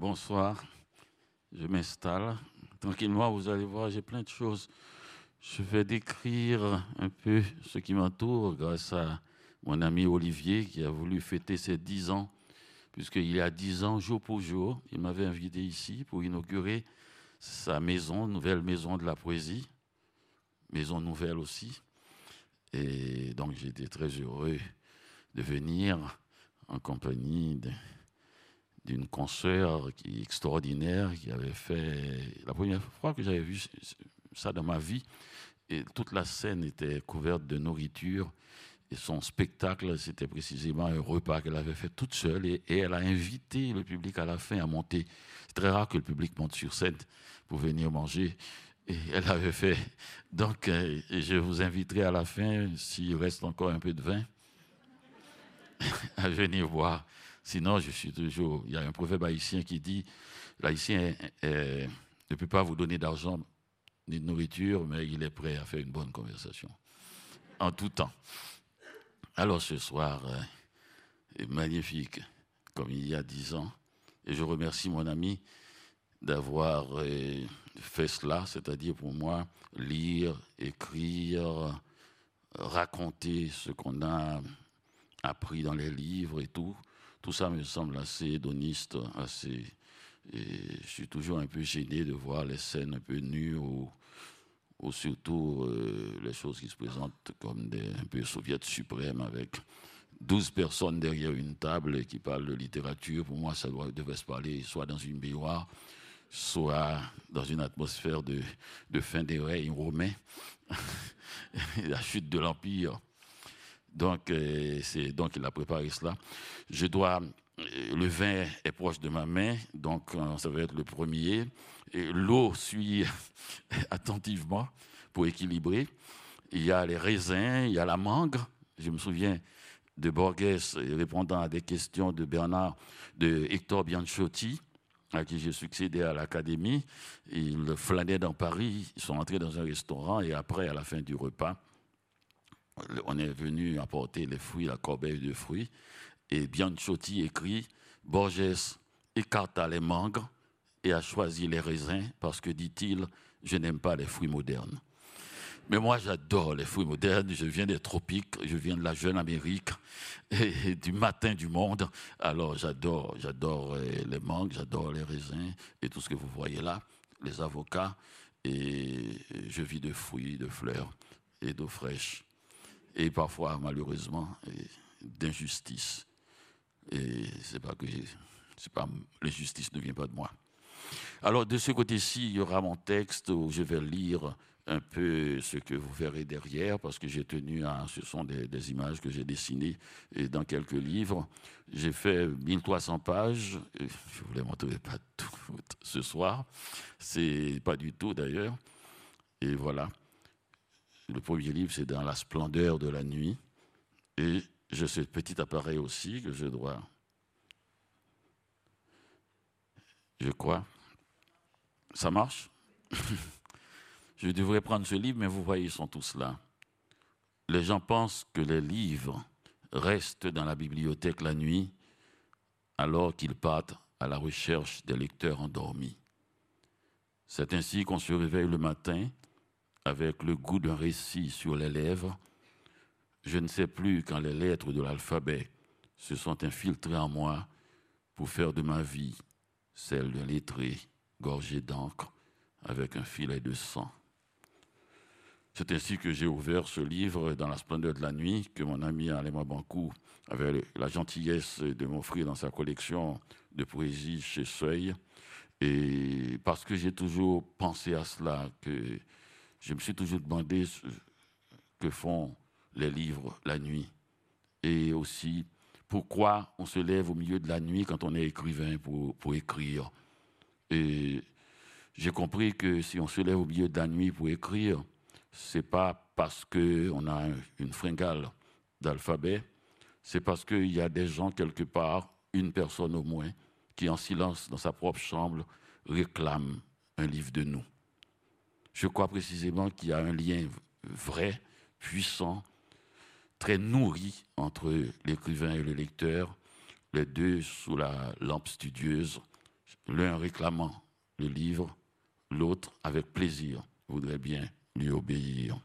Bonsoir, je m'installe. Tranquillement, vous allez voir, j'ai plein de choses. Je vais décrire un peu ce qui m'entoure grâce à mon ami Olivier qui a voulu fêter ses 10 ans, puisqu'il y a 10 ans, jour pour jour, il m'avait invité ici pour inaugurer sa maison, nouvelle maison de la poésie, maison nouvelle aussi. Et donc j'étais très heureux de venir en compagnie d'une consoeur qui est extraordinaire, qui avait fait la première fois que j'avais vu ça dans ma vie, et toute la scène était couverte de nourriture, et son spectacle, c'était précisément un repas qu'elle avait fait toute seule, et elle a invité le public à la fin à monter. C'est très rare que le public monte sur scène pour venir manger, et elle l'avait fait. Donc, je vous inviterai à la fin, s'il reste encore un peu de vin, à venir voir. Sinon, je suis toujours... Il y a un proverbe haïtien qui dit, l'haïtien ne peut pas vous donner d'argent ni de nourriture, mais il est prêt à faire une bonne conversation, en tout temps. Alors ce soir est magnifique, comme il y a 10 ans, et je remercie mon ami d'avoir fait cela, c'est-à-dire pour moi, lire, écrire, raconter ce qu'on a appris dans les livres et tout. Tout ça me semble assez hédoniste, assez... Et je suis toujours un peu gêné de voir les scènes un peu nues ou surtout les choses qui se présentent comme un peu soviets suprêmes avec 12 personnes derrière une table qui parlent de littérature. Pour moi, ça devrait se parler soit dans une baignoire, soit dans une atmosphère de fin des règnes romains, la chute de l'Empire. Donc, il a préparé cela. Je dois... Le vin est proche de ma main, donc ça va être le premier. L'eau suit attentivement pour équilibrer. Il y a les raisins, il y a la mangue. Je me souviens de Borges répondant à des questions de Hector Bianchotti, à qui j'ai succédé à l'Académie. Ils flânaient dans Paris, ils sont entrés dans un restaurant et après, à la fin du repas, on est venu apporter les fruits, la corbeille de fruits. Et Bianchotti écrit, Borges écarta les mangues et a choisi les raisins parce que, dit-il, je n'aime pas les fruits modernes. Mais moi, j'adore les fruits modernes. Je viens des tropiques, je viens de la jeune Amérique, et du matin du monde. Alors, j'adore les mangues, j'adore les raisins et tout ce que vous voyez là, les avocats. Et je vis de fruits, de fleurs et d'eau fraîche. Et parfois, malheureusement, d'injustice. Et c'est pas l'injustice ne vient pas de moi. Alors de ce côté-ci, il y aura mon texte où je vais lire un peu ce que vous verrez derrière, parce que j'ai tenu à... Ce sont des images que j'ai dessinées et dans quelques livres. J'ai fait 1300 pages. Je voulais m'en trouver pas tout ce soir. C'est pas du tout d'ailleurs. Et voilà. Le premier livre, c'est Dans la splendeur de la nuit. Et j'ai ce petit appareil aussi que je dois... Je crois. Ça marche? Je devrais prendre ce livre, mais vous voyez, ils sont tous là. Les gens pensent que les livres restent dans la bibliothèque la nuit, alors qu'ils partent à la recherche des lecteurs endormis. C'est ainsi qu'on se réveille le matin, avec le goût d'un récit sur les lèvres. Je ne sais plus quand les lettres de l'alphabet se sont infiltrées en moi pour faire de ma vie celle d'un lettré gorgé d'encre avec un filet de sang. C'est ainsi que j'ai ouvert ce livre Dans la splendeur de la nuit que mon ami Alema Bancou avait la gentillesse de m'offrir dans sa collection de poésie chez Seuil. Et parce que j'ai toujours pensé à cela, que je me suis toujours demandé ce que font les livres la nuit, et aussi pourquoi on se lève au milieu de la nuit quand on est écrivain pour écrire. Et j'ai compris que si on se lève au milieu de la nuit pour écrire, c'est pas parce qu'on a une fringale d'alphabet, c'est parce qu'il y a des gens quelque part, une personne au moins, qui en silence dans sa propre chambre réclame un livre de nous. Je crois précisément qu'il y a un lien vrai, puissant, très nourri entre l'écrivain et le lecteur, les deux sous la lampe studieuse, l'un réclamant le livre, l'autre, avec plaisir, voudrait bien lui obéir.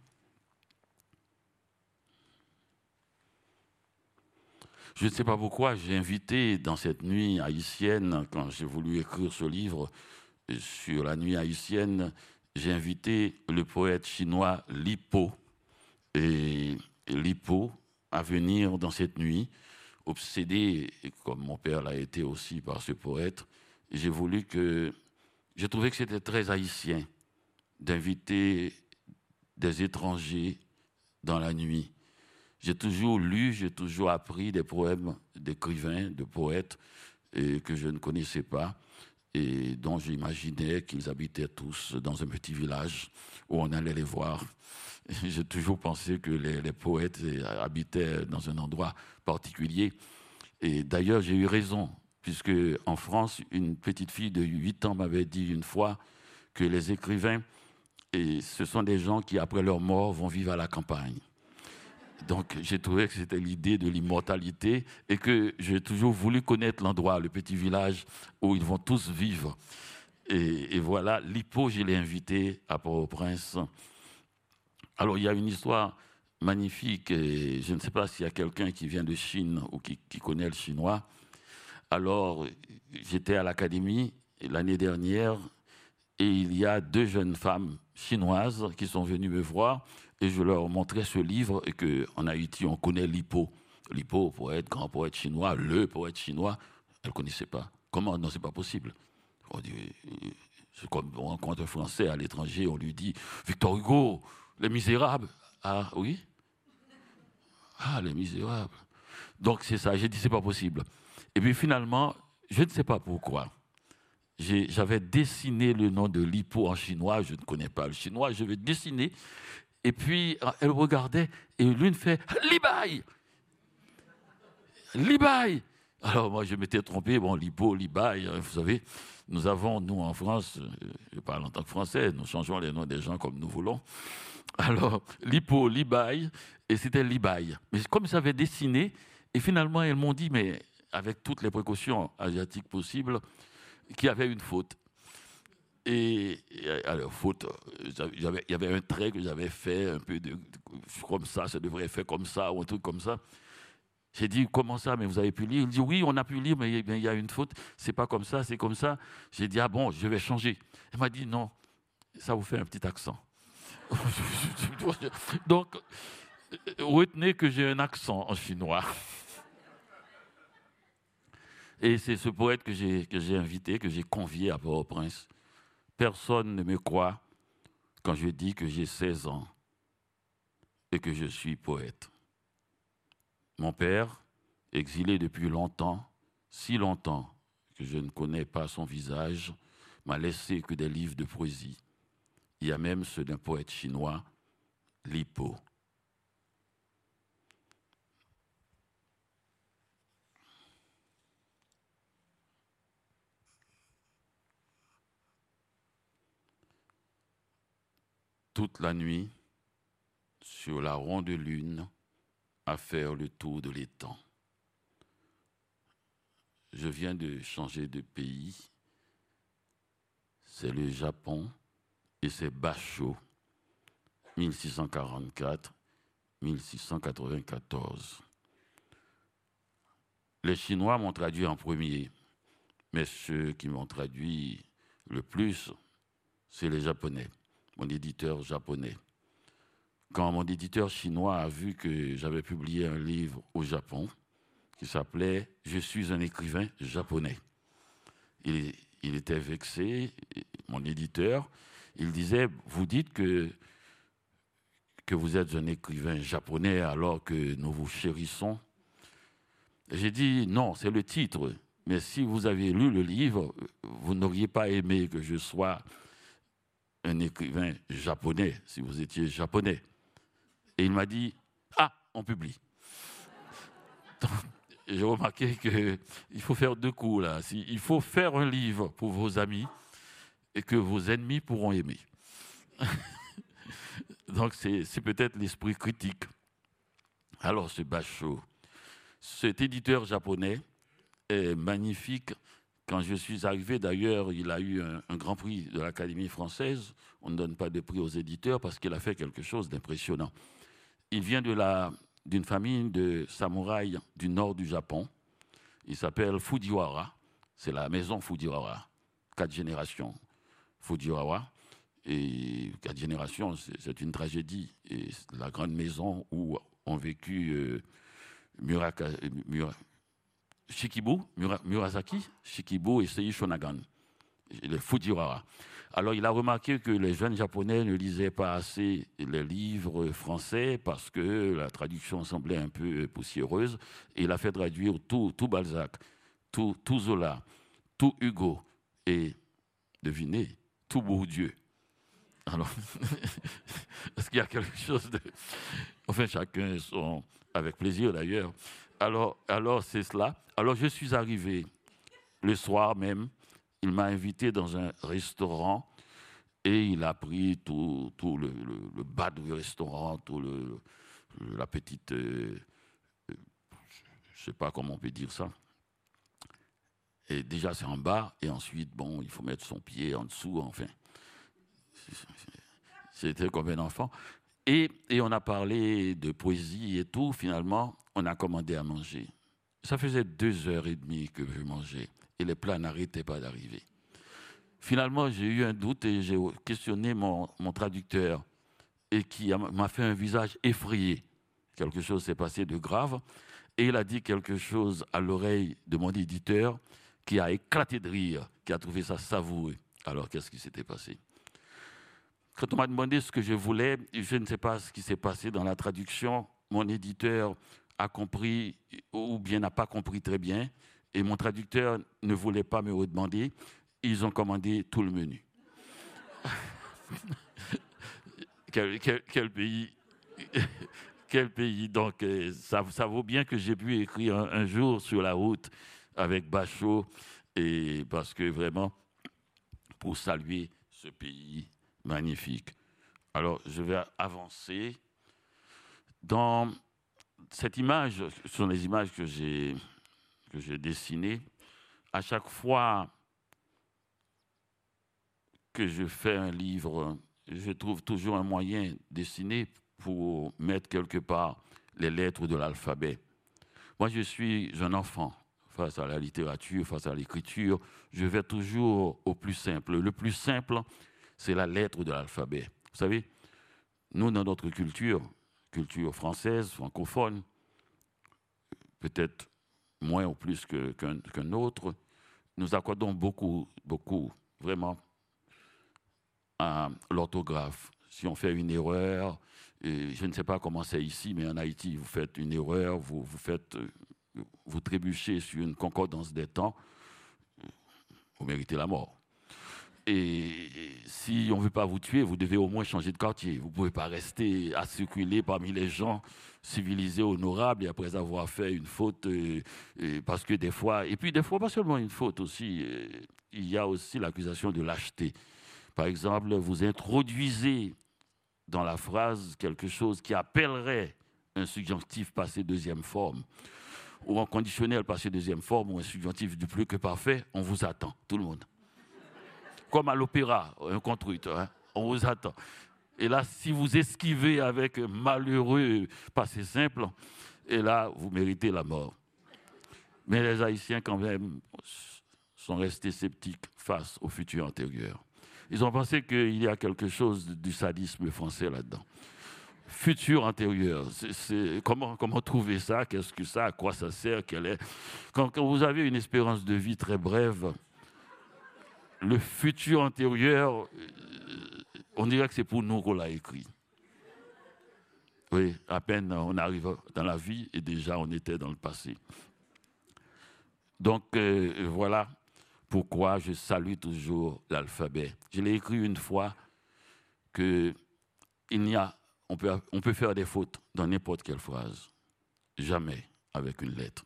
Je ne sais pas pourquoi j'ai invité dans cette nuit haïtienne, quand j'ai voulu écrire ce livre sur la nuit haïtienne, j'ai invité le poète chinois Li Po. Et Li Po à venir dans cette nuit, obsédé, comme mon père l'a été aussi par ce poète, j'ai voulu que... J'ai trouvé que c'était très haïtien d'inviter des étrangers dans la nuit. J'ai toujours lu, j'ai toujours appris des poèmes d'écrivains, de poètes que je ne connaissais pas et dont j'imaginais qu'ils habitaient tous dans un petit village où on allait les voir. J'ai toujours pensé que les poètes habitaient dans un endroit particulier. Et d'ailleurs, j'ai eu raison, puisque en France, une petite fille de 8 ans m'avait dit une fois que les écrivains, ce sont des gens qui, après leur mort, vont vivre à la campagne. Donc, j'ai trouvé que c'était l'idée de l'immortalité et que j'ai toujours voulu connaître l'endroit, le petit village où ils vont tous vivre. Et voilà, Li Po, je l'ai invité à Port-au-Prince. Alors, il y a une histoire magnifique, et je ne sais pas s'il y a quelqu'un qui vient de Chine ou qui connaît le chinois. Alors, j'étais à l'Académie l'année dernière, et il y a 2 jeunes femmes chinoises qui sont venues me voir, et je leur montrais ce livre, et qu'en Haïti, on connaît Li Po. Li Po, poète, grand poète chinois, le poète chinois, elles ne connaissaient pas. Comment? Non, ce n'est pas possible. On dit, c'est comme on rencontre un Français à l'étranger, on lui dit « Victor Hugo !» Les Misérables. Ah oui? Ah, Les Misérables. Donc c'est ça, j'ai dit c'est pas possible. Et puis finalement, je ne sais pas pourquoi, j'avais dessiné le nom de Li Po en chinois, je ne connais pas le chinois, je vais dessiner. Et puis elle regardait et l'une fait « Li Bai !»« Li Bai !» Alors moi je m'étais trompé, bon Li Po, Li Bai, vous savez, nous avons, nous en France, je parle en tant que Français, nous changeons les noms des gens comme nous voulons. Alors, Li Po, Li Bai, et c'était Li Bai. Mais comme ça avait dessiné, et finalement, elles m'ont dit, mais avec toutes les précautions asiatiques possibles, qu'il y avait une faute. Et alors, faute, il y avait un trait que j'avais fait, un peu de, comme ça devrait être fait comme ça, ou un truc comme ça. J'ai dit, comment ça, mais vous avez pu lire? Il dit, oui, on a pu lire, mais il y a une faute, c'est pas comme ça, c'est comme ça. J'ai dit, ah bon, je vais changer. Elle m'a dit, non, ça vous fait un petit accent. Donc, retenez que j'ai un accent en chinois. Et c'est ce poète que j'ai invité, que j'ai convié à Port-au-Prince. Personne ne me croit quand je dis que j'ai 16 ans et que je suis poète. Mon père, exilé depuis longtemps, si longtemps que je ne connais pas son visage, m'a laissé que des livres de poésie. Il y a même ceux d'un poète chinois, Li Po. Toute la nuit, sur la ronde lune, à faire le tour de l'étang. Je viens de changer de pays. C'est le Japon. Et c'est Bachot, 1644-1694. Les Chinois m'ont traduit en premier, mais ceux qui m'ont traduit le plus, c'est les Japonais, mon éditeur japonais. Quand mon éditeur chinois a vu que j'avais publié un livre au Japon qui s'appelait « Je suis un écrivain japonais », il était vexé, mon éditeur. Il disait, vous dites que vous êtes un écrivain japonais alors que nous vous chérissons. J'ai dit, non, c'est le titre. Mais si vous avez lu le livre, vous n'auriez pas aimé que je sois un écrivain japonais, si vous étiez japonais. Et il m'a dit, ah, on publie. J'ai remarqué qu'il faut faire 2 coups, là. Il faut faire un livre pour vos amis et que vos ennemis pourront aimer. Donc c'est peut-être l'esprit critique. Alors ce Bachot, cet éditeur japonais est magnifique Quand je suis arrivé, d'ailleurs, il a eu un grand prix de l'Académie française. On ne donne pas de prix aux éditeurs parce qu'il a fait quelque chose d'impressionnant. Il vient d'une famille de samouraïs du nord du Japon. Il s'appelle Fujiwara. C'est la maison Fujiwara. 4 générations Fujiwara. Et 4 générations, c'est une tragédie. Et la grande maison où ont vécu Murasaki Shikibu et Sei Shonagon, le Fujiwara. Alors il a remarqué que les jeunes japonais ne lisaient pas assez les livres français parce que la traduction semblait un peu poussiéreuse. Et il a fait traduire tout Balzac, tout Zola, tout Hugo et, devinez, tout Bourdieu. Alors, est-ce qu'il y a quelque chose de... Enfin, chacun son... Avec plaisir, d'ailleurs. Alors c'est cela. Alors, je suis arrivé le soir même. Il m'a invité dans un restaurant et il a pris tout le bas du restaurant, tout la petite... je ne sais pas comment on peut dire ça. Et déjà, c'est en bas. Et ensuite, bon, il faut mettre son pied en dessous, enfin... C'était comme un enfant. Et on a parlé de poésie et tout. Finalement, on a commandé à manger. Ça faisait 2h30 que je mangeais. Et les plats n'arrêtaient pas d'arriver. Finalement, j'ai eu un doute et j'ai questionné mon traducteur et qui m'a fait un visage effrayé. Quelque chose s'est passé de grave. Et il a dit quelque chose à l'oreille de mon éditeur qui a éclaté de rire, qui a trouvé ça savoureux. Alors, qu'est-ce qui s'était passé ? Quand on m'a demandé ce que je voulais, je ne sais pas ce qui s'est passé dans la traduction. Mon éditeur a compris ou bien n'a pas compris très bien. Et mon traducteur ne voulait pas me redemander. Ils ont commandé tout le menu. quel pays. Donc, ça vaut bien que j'ai pu écrire un jour sur la route avec Bachot. Et parce que vraiment, pour saluer ce pays... magnifique. Alors, je vais avancer. Dans cette image, ce sont les images que j'ai dessinées. À chaque fois que je fais un livre, je trouve toujours un moyen dessiné pour mettre quelque part les lettres de l'alphabet. Moi, je suis un enfant face à la littérature, face à l'écriture. Je vais toujours au plus simple. Le plus simple, c'est la lettre de l'alphabet. Vous savez, nous, dans notre culture française, francophone, peut-être moins ou plus qu'un autre, nous accordons beaucoup, vraiment, à l'orthographe. Si on fait une erreur, et je ne sais pas comment c'est ici, mais en Haïti, vous faites une erreur, vous trébuchez sur une concordance des temps, vous méritez la mort. Et si on ne veut pas vous tuer, vous devez au moins changer de quartier. Vous ne pouvez pas rester à circuler parmi les gens civilisés, honorables, et après avoir fait une faute, parce que des fois... Et puis des fois, pas seulement une faute aussi, il y a aussi l'accusation de lâcheté. Par exemple, vous introduisez dans la phrase quelque chose qui appellerait un subjonctif passé deuxième forme, ou un conditionnel passé deuxième forme, ou un subjonctif du plus que parfait, on vous attend, tout le monde. Comme à l'opéra, un contre-ut, hein, on vous attend. Et là, si vous esquivez avec malheureux passé simple, et là, vous méritez la mort. Mais les Haïtiens, quand même, sont restés sceptiques face au futur antérieur. Ils ont pensé qu'il y a quelque chose du sadisme français là-dedans. Futur antérieur, comment trouver ça? Qu'est-ce que ça? À quoi ça sert? Quelle est... quand vous avez une espérance de vie très brève, le futur antérieur, on dirait que c'est pour nous qu'on l'a écrit. Oui, à peine on arrive dans la vie et déjà on était dans le passé. Donc voilà pourquoi je salue toujours l'alphabet. Je l'ai écrit une fois que on peut faire des fautes dans n'importe quelle phrase, jamais avec une lettre.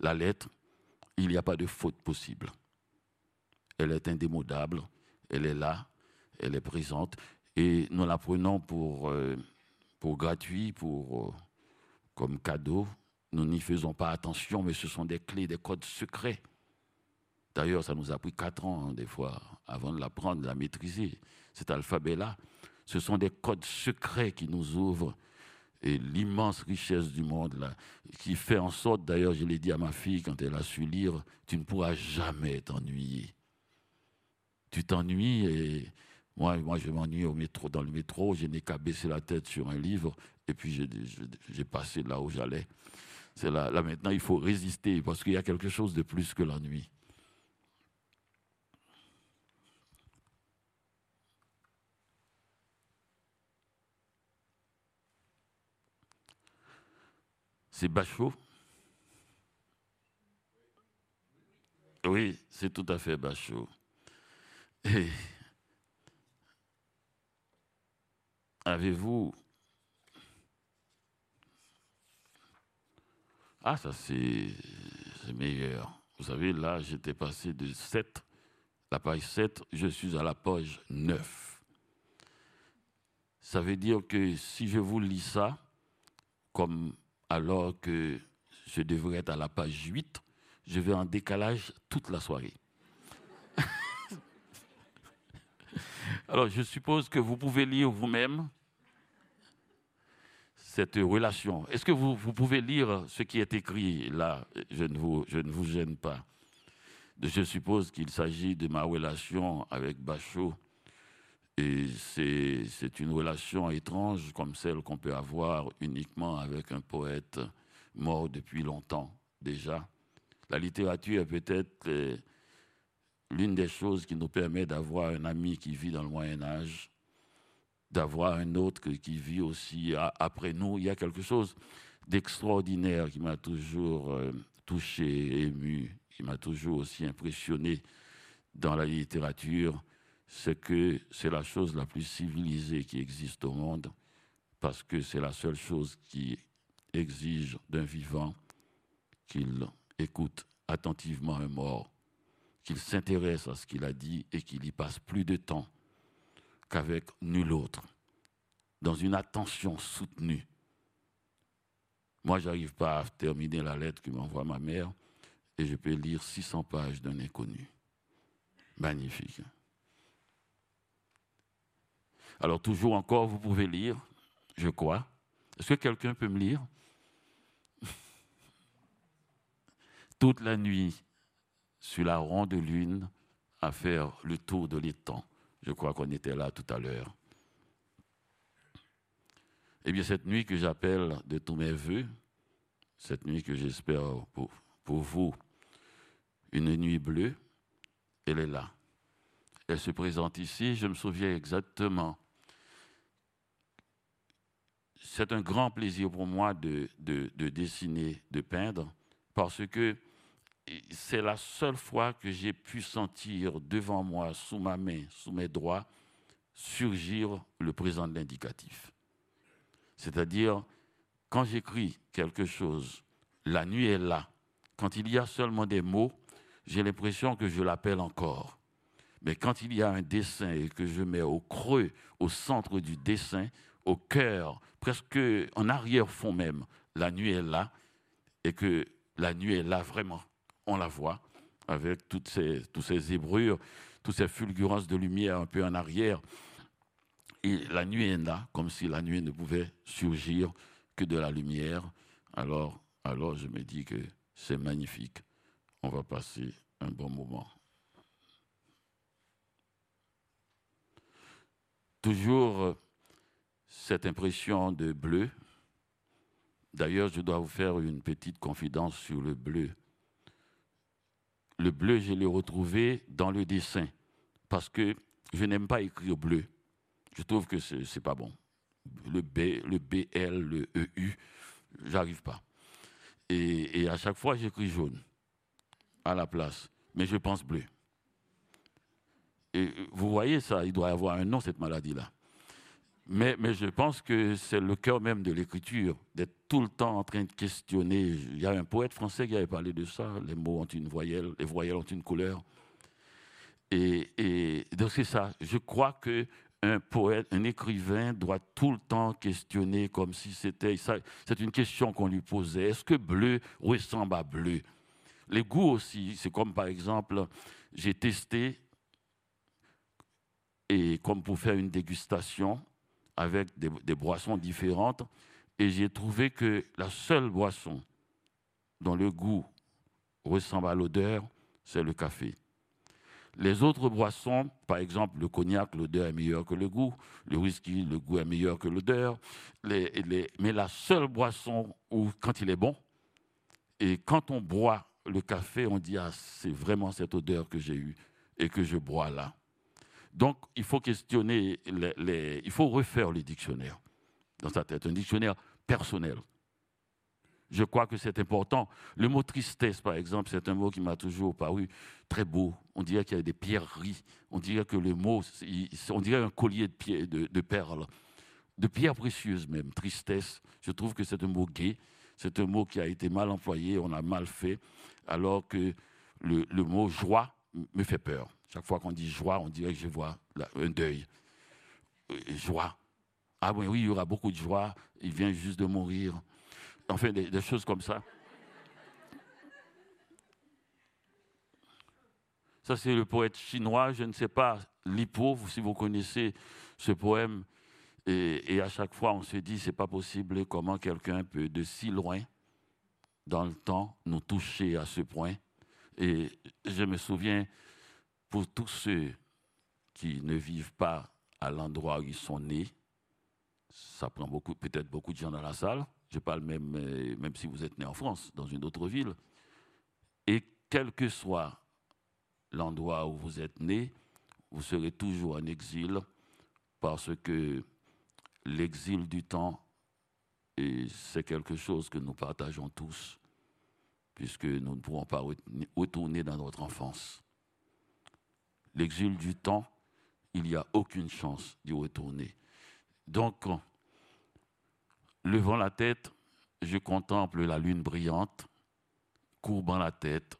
La lettre, il n'y a pas de faute possible. Elle est indémodable, elle est là, elle est présente. Et nous la prenons pour gratuit, comme cadeau. Nous n'y faisons pas attention, mais ce sont des clés, des codes secrets D'ailleurs, ça nous a pris 4 ans, hein, des fois, avant de l'apprendre, de la maîtriser. Cet alphabet-là, ce sont des codes secrets qui nous ouvrent et l'immense richesse du monde, là, qui fait en sorte, d'ailleurs, je l'ai dit à ma fille quand elle a su lire, tu ne pourras jamais t'ennuyer. Tu t'ennuies et moi je m'ennuie au métro, dans le métro, je n'ai qu'à baisser la tête sur un livre et puis j'ai passé là où j'allais. C'est là, là maintenant, il faut résister parce qu'il y a quelque chose de plus que l'ennui. C'est Bachot. Oui, c'est tout à fait Bachot. Et avez-vous... Ah, ça, c'est meilleur. Vous savez, là, j'étais passé de 7, la page 7, je suis à la page 9. Ça veut dire que si je vous lis ça, comme... alors que je devrais être à la page 8, je vais en décalage toute la soirée. Alors, je suppose que vous pouvez lire vous-même cette relation. Est-ce que vous pouvez lire ce qui est écrit là? Je ne vous gêne pas. Je suppose qu'il s'agit de ma relation avec Bachot. Et c'est une relation étrange comme celle qu'on peut avoir uniquement avec un poète mort depuis longtemps déjà. La littérature est peut-être l'une des choses qui nous permet d'avoir un ami qui vit dans le Moyen-Âge, d'avoir un autre qui vit aussi après nous. Il y a quelque chose d'extraordinaire qui m'a toujours touché, ému, qui m'a toujours aussi impressionné dans la littérature. C'est que c'est la chose la plus civilisée qui existe au monde, parce que c'est la seule chose qui exige d'un vivant qu'il écoute attentivement un mort, qu'il s'intéresse à ce qu'il a dit et qu'il y passe plus de temps qu'avec nul autre, dans une attention soutenue. Moi, je n'arrive pas à terminer la lettre que m'envoie ma mère et je peux lire 600 pages d'un inconnu. Magnifique. Alors, toujours encore, vous pouvez lire, je crois. Est-ce que quelqu'un peut me lire? Toute la nuit, sur la ronde lune, à faire le tour de l'étang. Je crois qu'on était là tout à l'heure. Eh bien, cette nuit que j'appelle de tous mes voeux, cette nuit que j'espère pour vous, une nuit bleue, elle est là. Elle se présente ici, je me souviens exactement. C'est un grand plaisir pour moi de dessiner, de peindre, parce que c'est la seule fois que j'ai pu sentir devant moi, sous ma main, sous mes doigts, surgir le présent de l'indicatif. C'est-à-dire, quand j'écris quelque chose, la nuit est là. Quand il y a seulement des mots, j'ai l'impression que je l'appelle encore. Mais quand il y a un dessin et que je mets au creux, au centre du dessin, au cœur, presque en arrière-fond même, la nuit est là, et que la nuit est là vraiment, on la voit, avec toutes ces zébrures, toutes ces fulgurances de lumière un peu en arrière. Et la nuit est là, comme si la nuit ne pouvait surgir que de la lumière. Alors je me dis que c'est magnifique. On va passer un bon moment. Toujours cette impression de bleu. D'ailleurs, je dois vous faire une petite confidence sur le bleu. Le bleu, je l'ai retrouvé dans le dessin, parce que je n'aime pas écrire bleu. Je trouve que c'est pas bon. Le B, le BL, le EU, j'arrive pas. Et à chaque fois, j'écris jaune à la place, mais je pense bleu. Et vous voyez ça, il doit y avoir un nom, cette maladie-là. Mais je pense que c'est le cœur même de l'écriture, d'être tout le temps en train de questionner. Il y a un poète français qui avait parlé de ça, les mots ont une voyelle, les voyelles ont une couleur. Et donc c'est ça, je crois qu'un poète, un écrivain doit tout le temps questionner comme si c'était... C'est une question qu'on lui posait, est-ce que bleu ressemble à bleu? Les goûts aussi, c'est comme par exemple, j'ai testé, et comme pour faire une dégustation avec des boissons différentes, et j'ai trouvé que la seule boisson dont le goût ressemble à l'odeur, c'est le café. Les autres boissons, par exemple le cognac, l'odeur est meilleure que le goût, le whisky, le goût est meilleur que l'odeur, mais la seule boisson où, quand il est bon, et quand on boit le café, on dit « Ah, c'est vraiment cette odeur que j'ai eue et que je bois là ». Donc, il faut questionner, il faut refaire les dictionnaires dans sa tête, un dictionnaire personnel. Je crois que c'est important. Le mot « tristesse », par exemple, c'est un mot qui m'a toujours paru très beau. On dirait qu'il y a des pierreries. On dirait que le mot, on dirait un collier de perles, de pierres précieuses même. Tristesse, je trouve que c'est un mot gai. C'est un mot qui a été mal employé, on a mal fait, alors que le mot « joie » me fait peur. Chaque fois qu'on dit « joie », on dirait que je vois un deuil. Joie. Ah oui, oui, il y aura beaucoup de joie, il vient juste de mourir. Enfin, des choses comme ça. Ça, c'est le poète chinois, je ne sais pas, Li Po, si vous connaissez ce poème. Et à chaque fois, on se dit, c'est pas possible, comment quelqu'un peut de si loin, dans le temps, nous toucher à ce point. Et je me souviens, pour tous ceux qui ne vivent pas à l'endroit où ils sont nés, ça prend beaucoup, peut-être beaucoup de gens dans la salle, je parle même si vous êtes né en France, dans une autre ville, et quel que soit l'endroit où vous êtes né, vous serez toujours en exil, parce que l'exil du temps, c'est quelque chose que nous partageons tous, puisque nous ne pourrons pas retourner dans notre enfance. L'exil du temps, il n'y a aucune chance d'y retourner. Donc, levant la tête, je contemple la lune brillante. Courbant la tête,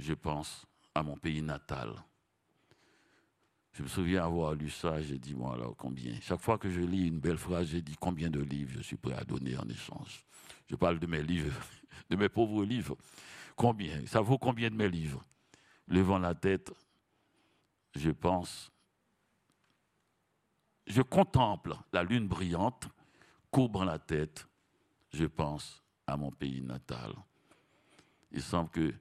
je pense à mon pays natal. Je me souviens avoir lu ça, j'ai dit, bon alors combien? Chaque fois que je lis une belle phrase, j'ai dit combien de livres je suis prêt à donner en échange? Je parle de mes livres, de mes pauvres livres. Combien? Ça vaut combien de mes livres? Levant la tête, je pense, je contemple la lune brillante, courbant la tête, je pense à mon pays natal. Il semble que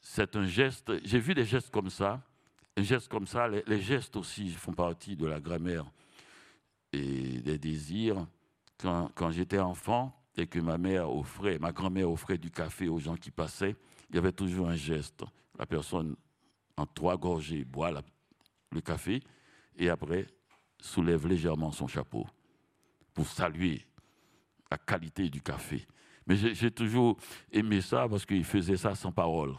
c'est un geste, j'ai vu des gestes comme ça. Les gestes comme ça, les gestes aussi font partie de la grammaire et des désirs. Quand j'étais enfant et que ma grand-mère offrait du café aux gens qui passaient, il y avait toujours un geste. La personne, en trois gorgées, boit le café et après soulève légèrement son chapeau pour saluer la qualité du café. Mais j'ai toujours aimé ça parce qu'il faisait ça sans parole.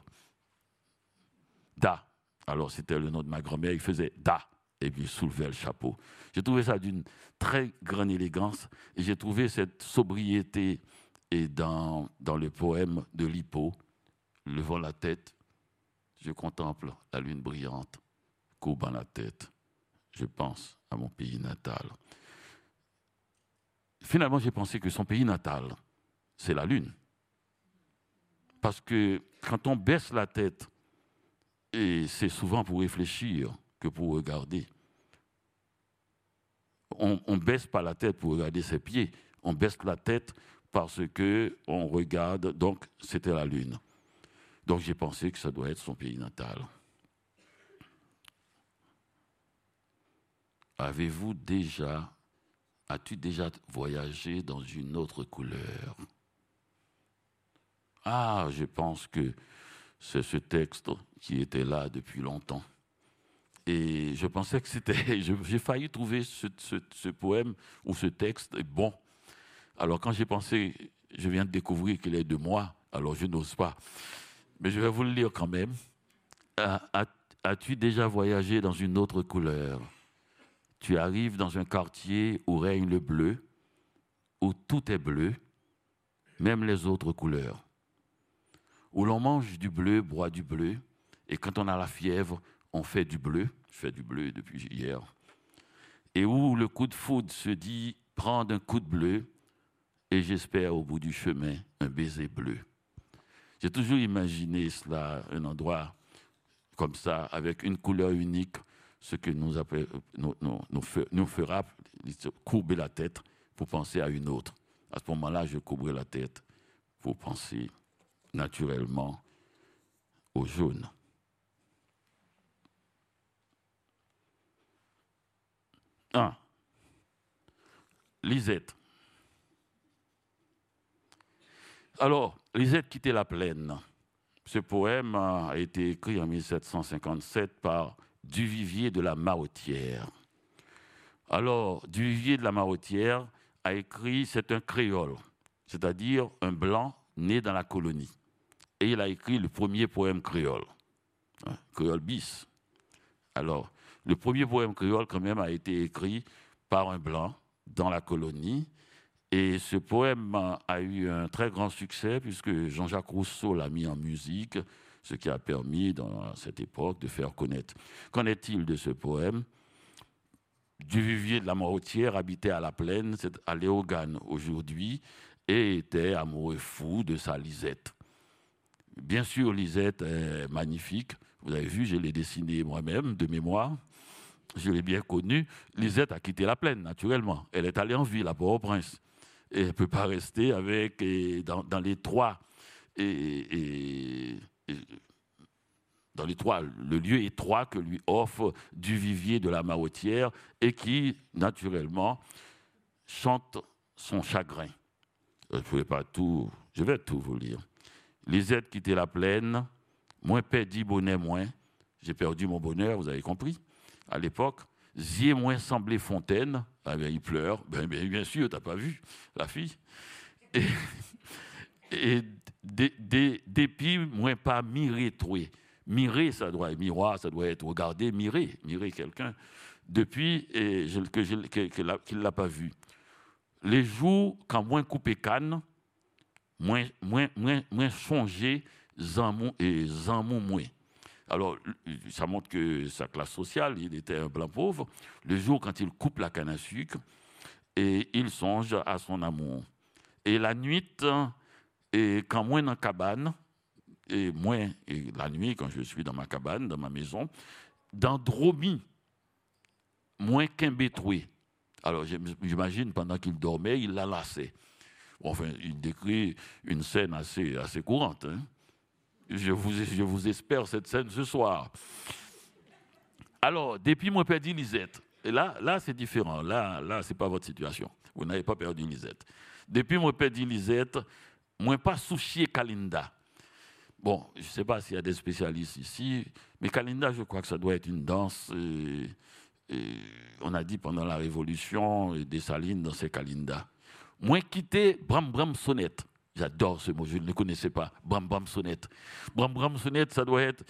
Da. Alors, c'était le nom de ma grand-mère, il faisait « da » et puis il soulevait le chapeau. J'ai trouvé ça d'une très grande élégance et j'ai trouvé cette sobriété et dans le poème de Li Po, levant la tête, je contemple la lune brillante, courbant la tête, je pense à mon pays natal. Finalement, j'ai pensé que son pays natal, c'est la lune. Parce que quand on baisse la tête, et c'est souvent pour réfléchir que pour regarder. On ne baisse pas la tête pour regarder ses pieds. On baisse la tête parce qu'on regarde. Donc, c'était la lune. Donc, j'ai pensé que ça doit être son pays natal. As-tu déjà voyagé dans une autre couleur? Ah, je pense que c'est ce texte qui était là depuis longtemps. Et je pensais que c'était... J'ai failli trouver ce poème ou ce texte bon. Alors quand j'ai pensé, je viens de découvrir qu'il est de moi, alors je n'ose pas. Mais je vais vous le lire quand même. As-tu déjà voyagé dans une autre couleur? Tu arrives dans un quartier où règne le bleu, où tout est bleu, même les autres couleurs. Où l'on mange du bleu, boit du bleu, et quand on a la fièvre, on fait du bleu. Je fais du bleu depuis hier. Et où le coup de foudre se dit « prendre un coup de bleu » et j'espère au bout du chemin un baiser bleu. J'ai toujours imaginé cela, un endroit comme ça, avec une couleur unique, ce que nous fera courber la tête pour penser à une autre. À ce moment-là, je courberai la tête pour penser naturellement au jaune. Ah, Lisette. Alors, Lisette quittait la plaine. Ce poème a été écrit en 1757 par Duvivier de la Marotière. Alors, Duvivier de la Marotière a écrit, c'est un créole, c'est-à-dire un blanc né dans la colonie. Et il a écrit le premier poème créole, hein, créole bis. Alors, le premier poème créole, quand même, a été écrit par un blanc dans la colonie. Et ce poème a eu un très grand succès, puisque Jean-Jacques Rousseau l'a mis en musique, ce qui a permis, dans cette époque, de faire connaître. Qu'en est-il de ce poème? Duvivier de la Marotière habitait à la plaine, c'est à Léogane aujourd'hui, et était amoureux fou de sa Lisette. Bien sûr, Lisette est magnifique. Vous avez vu, je l'ai dessinée moi-même, de mémoire. Je l'ai bien connue. Lisette a quitté la plaine, naturellement. Elle est allée en ville, à Port-au-Prince. Et elle ne peut pas rester avec, dans les trois... dans l'étroit, le lieu étroit que lui offre Duvivier de la Marotière et qui, naturellement, chante son chagrin. Je ne pouvais pas tout... Je vais tout vous lire. Lisette quittait la plaine, moins perdit bonnet moins. J'ai perdu mon bonheur, vous avez compris, à l'époque. Zier moins semblait fontaine. Ah ben, il pleure. Ben, bien sûr, t'as pas vu, la fille. Et dépit moins pas miré troué. Mirer, ça doit être miroir, ça doit être regarder, mirer quelqu'un, depuis qu'il ne l'a pas vu. Les jours, quand moins coupé canne, moins songer, zan mou moins. Alors, ça montre que sa classe sociale, il était un blanc pauvre. Le jour, quand il coupe la canne à sucre, et il songe à son amour. Et la nuit, et quand moins en cabane, et moi, et la nuit, quand je suis dans ma cabane, dans ma maison, dans Dromi, moins qu'un bétroué. Alors, j'imagine, pendant qu'il dormait, il la lassait. Enfin, il décrit une scène assez courante. Hein. Je vous espère cette scène ce soir. Alors, depuis, moi, perdu Lisette. Et là c'est différent. Là ce n'est pas votre situation. Vous n'avez pas perdu Lisette. Depuis, moi, perdu Lisette, moi, pas soucié Kalinda. Bon, je ne sais pas s'il y a des spécialistes ici, mais Kalinda, je crois que ça doit être une danse. On a dit pendant la Révolution, et Dessalines dansait Kalinda. Moins quitté, Bram Bram Sonnette. J'adore ce mot, je ne le connaissais pas. Bram Bram Sonnette. Bram Bram Sonnette, ça doit être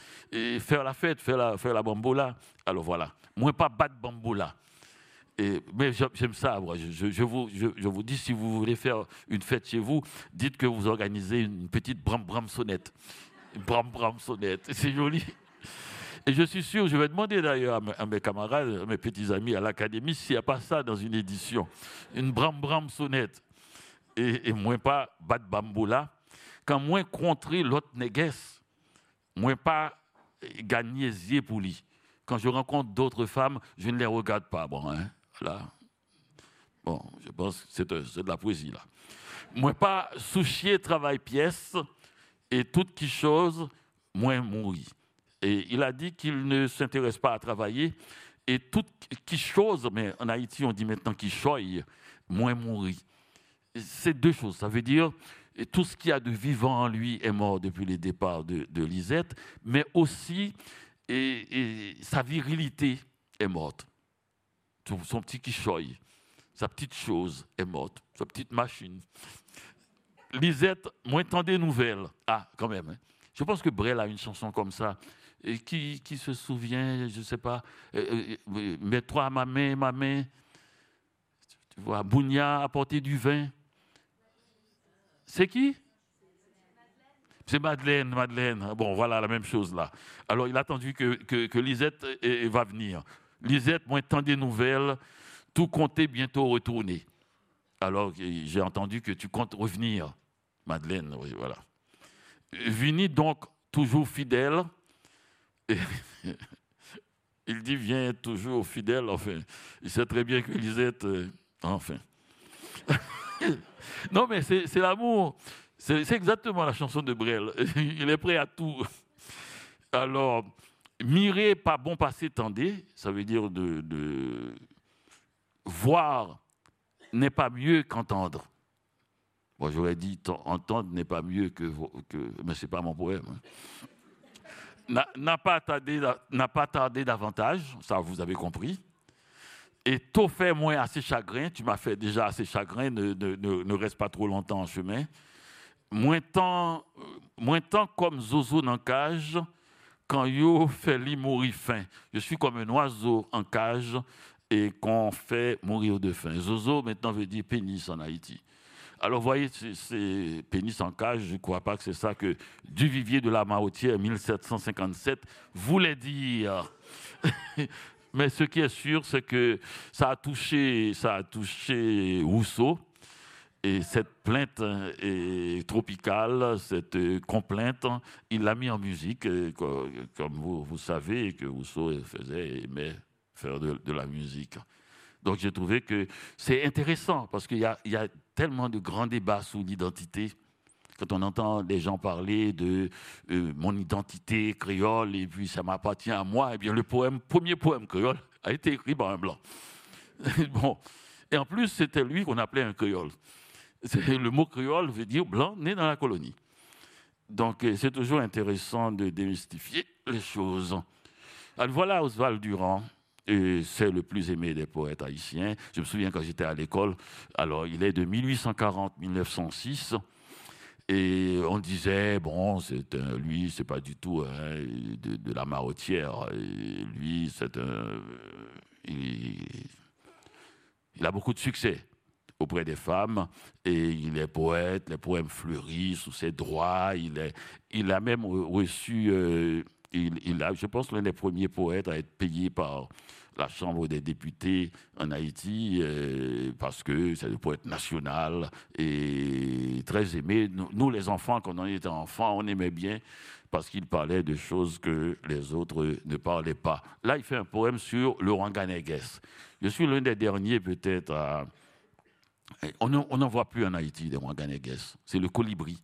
faire la fête, faire la bambola. Alors voilà, moins pas battre bambola. Mais j'aime ça, moi. Je vous dis, si vous voulez faire une fête chez vous, dites que vous organisez une petite bram-bram-sonnette. Bram-bram-sonnette, c'est joli. Et je suis sûr, je vais demander d'ailleurs à mes camarades, à mes petits amis à l'Académie, s'il n'y a pas ça dans une édition. Une bram-bram-sonnette. Et moins pas bat bamboula. Quand moins contrer l'autre néguesse, moins pas gagner zier pour lui. Quand je rencontre d'autres femmes, je ne les regarde pas. Bon, hein. Là. Bon, je pense que c'est de la poésie, là. Moi, pas soucier, travail, pièce, et toute qui chose, moins mourir. Et il a dit qu'il ne s'intéresse pas à travailler, et toute qui chose, mais en Haïti, on dit maintenant qui choye, moins mourir. C'est deux choses. Ça veut dire, tout ce qu'il y a de vivant en lui est mort depuis les départs de Lisette, mais aussi, et sa virilité est morte. Son petit quichoy, sa petite chose est morte, sa petite machine. Lisette, moins tant des nouvelles. Ah, quand même. Hein. Je pense que Brel a une chanson comme ça. Et qui se souvient, je ne sais pas, mets-toi à ma main, tu vois, Bounia a apporté du vin. C'est qui ? C'est Madeleine. Bon, voilà, la même chose là. Alors, il a attendu que Lisette va venir. Lisette, moins tant des nouvelles, tout comptait bientôt retourner. Alors, j'ai entendu que tu comptes revenir, Madeleine, oui, voilà. Vigny, donc, toujours fidèle, il dit « Viens être toujours fidèle », enfin, il sait très bien que Lisette, enfin. Non, mais c'est l'amour, c'est exactement la chanson de Brel, il est prêt à tout. Alors, mirer par bon passé tendez, ça veut dire de voir n'est pas mieux qu'entendre. Moi, j'aurais dit entendre n'est pas mieux que mais c'est pas mon poème. Hein. N'a pas tardé davantage, ça vous avez compris. Et t'as fait moins assez chagrin, tu m'as fait déjà assez chagrin, ne reste pas trop longtemps en chemin. Moins temps comme zozo en cage, quand yo fait li mourir faim. Je suis comme un oiseau en cage et qu'on fait mourir de faim. Zozo maintenant veut dire pénis en Haïti. Alors vous voyez, c'est pénis en cage, je ne crois pas que c'est ça que Duvivier de la Marotière 1757 voulait dire. Mais ce qui est sûr, c'est que ça a touché Rousseau. Et cette plainte est tropicale, cette complainte, il l'a mis en musique, comme vous savez, que Rousseau aimait faire de la musique. Donc j'ai trouvé que c'est intéressant, parce qu'il y a tellement de grands débats sur l'identité. Quand on entend des gens parler de mon identité créole, et puis ça m'appartient à moi, et bien le premier poème créole a été écrit par un blanc. Bon. Et en plus, c'était lui qu'on appelait un créole. Le mot créole veut dire blanc né dans la colonie. Donc c'est toujours intéressant de démystifier les choses. Alors voilà Oswald Durand, c'est le plus aimé des poètes haïtiens. Je me souviens quand j'étais à l'école, alors il est de 1840-1906, et on disait, bon, lui, c'est pas du tout hein, de la Marotière, et lui, c'est un... Il a beaucoup de succès auprès des femmes, et il est poète, les poèmes fleurissent sous ses droits, il a même reçu, il a, je pense, l'un des premiers poètes à être payé par la Chambre des députés en Haïti, parce que c'est un poète national et très aimé. Nous les enfants, quand on était enfants, on aimait bien, parce qu'il parlait de choses que les autres ne parlaient pas. Là, il fait un poème sur le Ranganegues. Je suis l'un des derniers, peut-être, à... On n'en voit plus en Haïti, des Ranganegues. C'est le colibri.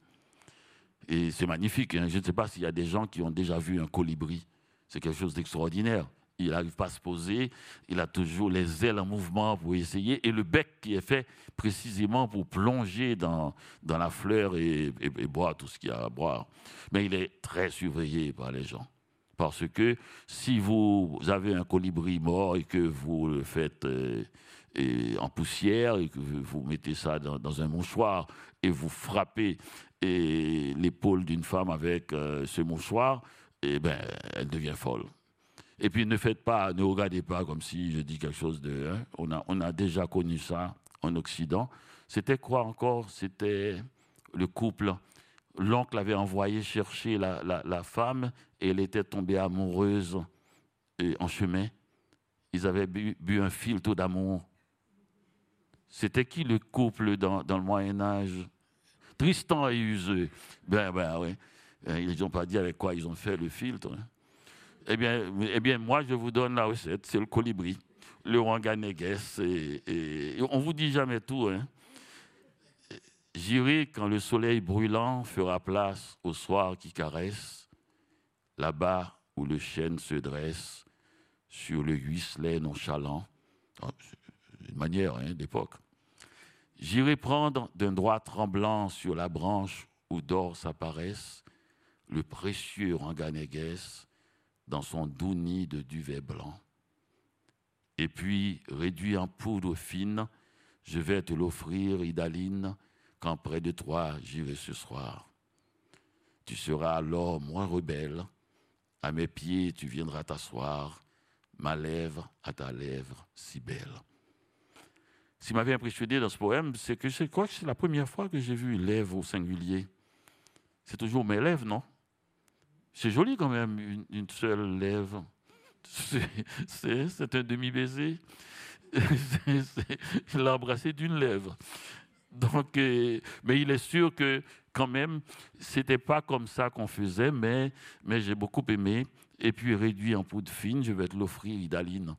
Et c'est magnifique. Hein. Je ne sais pas s'il y a des gens qui ont déjà vu un colibri. C'est quelque chose d'extraordinaire. Il n'arrive pas à se poser. Il a toujours les ailes en mouvement pour essayer. Et le bec qui est fait précisément pour plonger dans la fleur et boire tout ce qu'il y a à boire. Mais il est très surveillé par les gens. Parce que si vous avez un colibri mort et que vous le faites en poussière et que vous mettez ça dans un mouchoir et vous frappez l'épaule d'une femme avec ce mouchoir, eh ben, elle devient folle. Et puis ne regardez pas comme si je dis quelque chose de... Hein, on a déjà connu ça en Occident. C'était quoi encore? C'était le couple. L'oncle avait envoyé chercher la femme et elle était tombée amoureuse en chemin. Ils avaient bu un filtre d'amour. C'était qui le couple dans le Moyen-Âge? Tristan et Iseult. Ben oui. Ils n'ont pas dit avec quoi ils ont fait le filtre. Hein. Eh bien, moi, je vous donne la recette, c'est le colibri, le Ranganegues, et on ne vous dit jamais tout. Hein. J'irai quand le soleil brûlant fera place au soir qui caresse, là-bas où le chêne se dresse, sur le huisselet nonchalant, une manière hein, d'époque. J'irai prendre d'un doigt tremblant sur la branche où dort sa paresse, le précieux Ranganegues, dans son doux nid de duvet blanc. Et puis, réduit en poudre fine, je vais te l'offrir, Idaline, quand près de toi j'irai ce soir. Tu seras alors moins rebelle, à mes pieds tu viendras t'asseoir, ma lèvre à ta lèvre si belle. Ce qui m'avait impressionné dans ce poème, c'est que je crois que c'est la première fois que j'ai vu une lèvre au singulier. C'est toujours mes lèvres, non? C'est joli quand même, une seule lèvre. C'est un demi-baiser. Il l'a embrassé d'une lèvre. Donc, mais il est sûr que quand même, ce n'était pas comme ça qu'on faisait, mais j'ai beaucoup aimé. Et puis réduit en poudre fine, je vais te l'offrir, Idaline.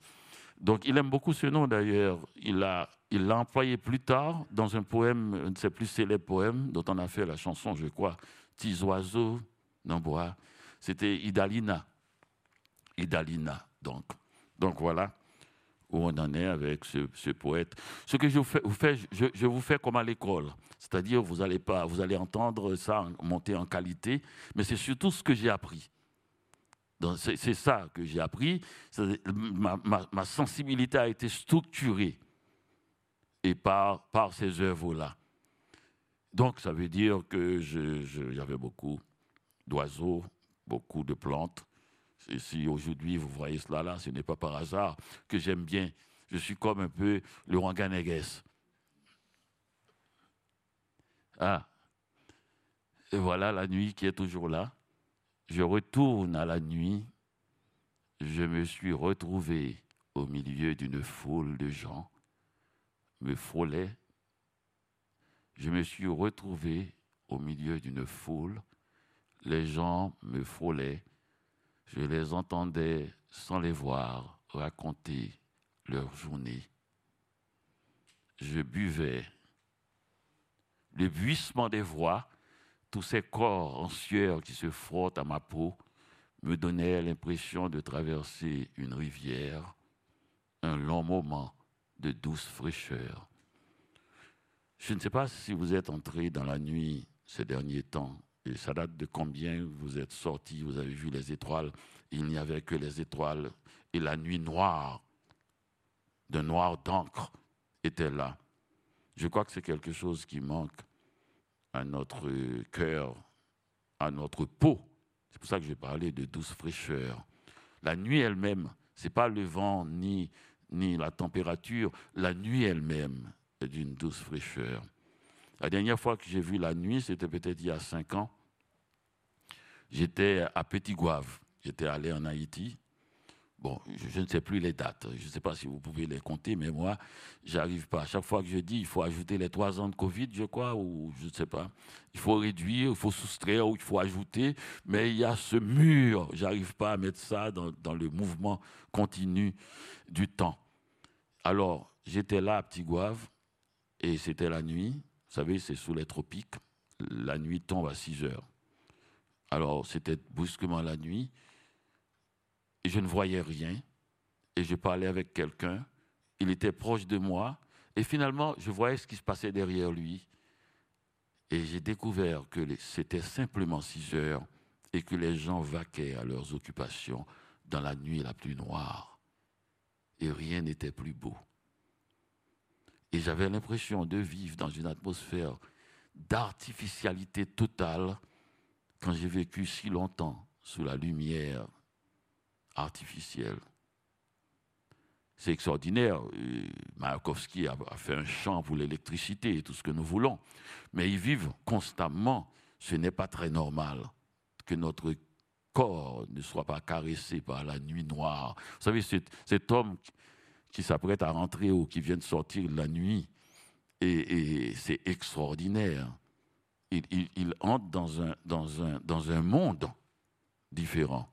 Donc il aime beaucoup ce nom d'ailleurs. Il l'a employé plus tard dans un poème, un de ses plus célèbres poèmes, dont on a fait la chanson, je crois, Petits oiseaux dans bois. C'était Idalina. Idalina, donc. Donc voilà où on en est avec ce poète. Ce que je vous fais comme à l'école, c'est-à-dire vous allez entendre ça monter en qualité, mais c'est surtout ce que j'ai appris. C'est ça que j'ai appris. Ma sensibilité a été structurée et par ces œuvres-là. Donc ça veut dire que j'avais beaucoup d'oiseaux, beaucoup de plantes. Et si aujourd'hui vous voyez cela là, ce n'est pas par hasard que j'aime bien. Je suis comme un peu le Ranganegues. Ah, et voilà la nuit qui est toujours là. Je retourne à la nuit, je me suis retrouvé au milieu d'une foule de gens, me frôlaient. Je me suis retrouvé au milieu d'une foule, les gens me frôlaient, je les entendais sans les voir raconter leur journée. Je buvais. Le bruissement des voix, tous ces corps en sueur qui se frottent à ma peau me donnaient l'impression de traverser une rivière, un long moment de douce fraîcheur. Je ne sais pas si vous êtes entré dans la nuit ces derniers temps, et ça date de combien vous êtes sorti, vous avez vu les étoiles, il n'y avait que les étoiles, et la nuit noire, d'un noir d'encre, était là. Je crois que c'est quelque chose qui manque à notre cœur, à notre peau. C'est pour ça que j'ai parlé de douce fraîcheur. La nuit elle-même, ce n'est pas le vent ni la température, la nuit elle-même est d'une douce fraîcheur. La dernière fois que j'ai vu la nuit, c'était peut-être il y a 5 ans. J'étais à Petit-Gouave, j'étais allé en Haïti. Bon, je ne sais plus les dates, je ne sais pas si vous pouvez les compter, mais moi, j'arrive pas. À chaque fois que je dis, il faut ajouter les 3 ans de Covid, je crois, ou je ne sais pas. Il faut réduire, il faut soustraire, ou il faut ajouter, mais il y a ce mur. J'arrive pas à mettre ça dans le mouvement continu du temps. Alors, j'étais là à Petit-Gouave, et c'était la nuit. Vous savez, c'est sous les tropiques. La nuit tombe à 6 heures. Alors, c'était brusquement la nuit. Et je ne voyais rien, et je parlais avec quelqu'un, il était proche de moi, et finalement, je voyais ce qui se passait derrière lui. Et j'ai découvert que c'était simplement 6 heures, et que les gens vaquaient à leurs occupations dans la nuit la plus noire. Et rien n'était plus beau. Et j'avais l'impression de vivre dans une atmosphère d'artificialité totale quand j'ai vécu si longtemps sous la lumière artificielle. C'est extraordinaire. Mayakovsky a fait un chant pour l'électricité et tout ce que nous voulons. Mais ils vivent constamment. Ce n'est pas très normal que notre corps ne soit pas caressé par la nuit noire. Vous savez, cet homme qui s'apprête à rentrer ou qui vient de sortir de la nuit, et c'est extraordinaire. Il entre dans un monde différent.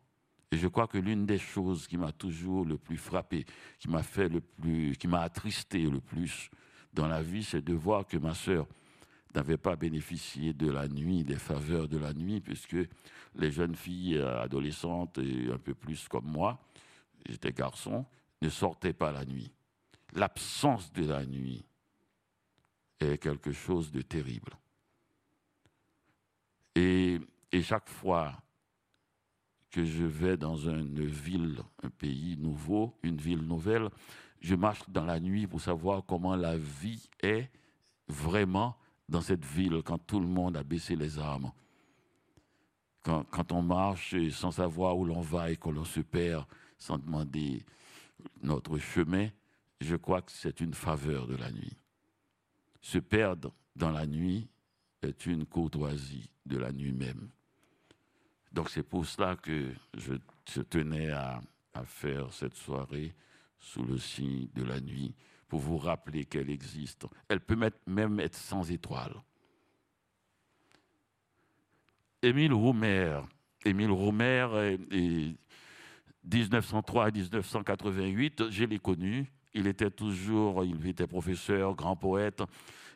Et je crois que l'une des choses qui m'a toujours le plus frappé, qui m'a attristé le plus dans la vie, c'est de voir que ma sœur n'avait pas bénéficié de la nuit, des faveurs de la nuit, puisque les jeunes filles adolescentes et un peu plus comme moi, j'étais garçon, ne sortaient pas la nuit. L'absence de la nuit est quelque chose de terrible. Et chaque fois que je vais dans une ville, un pays nouveau, une ville nouvelle, je marche dans la nuit pour savoir comment la vie est vraiment dans cette ville, quand tout le monde a baissé les armes. Quand on marche sans savoir où l'on va et que l'on se perd, sans demander notre chemin, je crois que c'est une faveur de la nuit. Se perdre dans la nuit est une courtoisie de la nuit même. Donc c'est pour cela que je tenais à faire cette soirée sous le signe de la nuit, pour vous rappeler qu'elle existe. Elle peut même être sans étoiles. Émile Roumer. Émile Roumer, 1903 à 1988, je l'ai connu. Il était professeur, grand poète.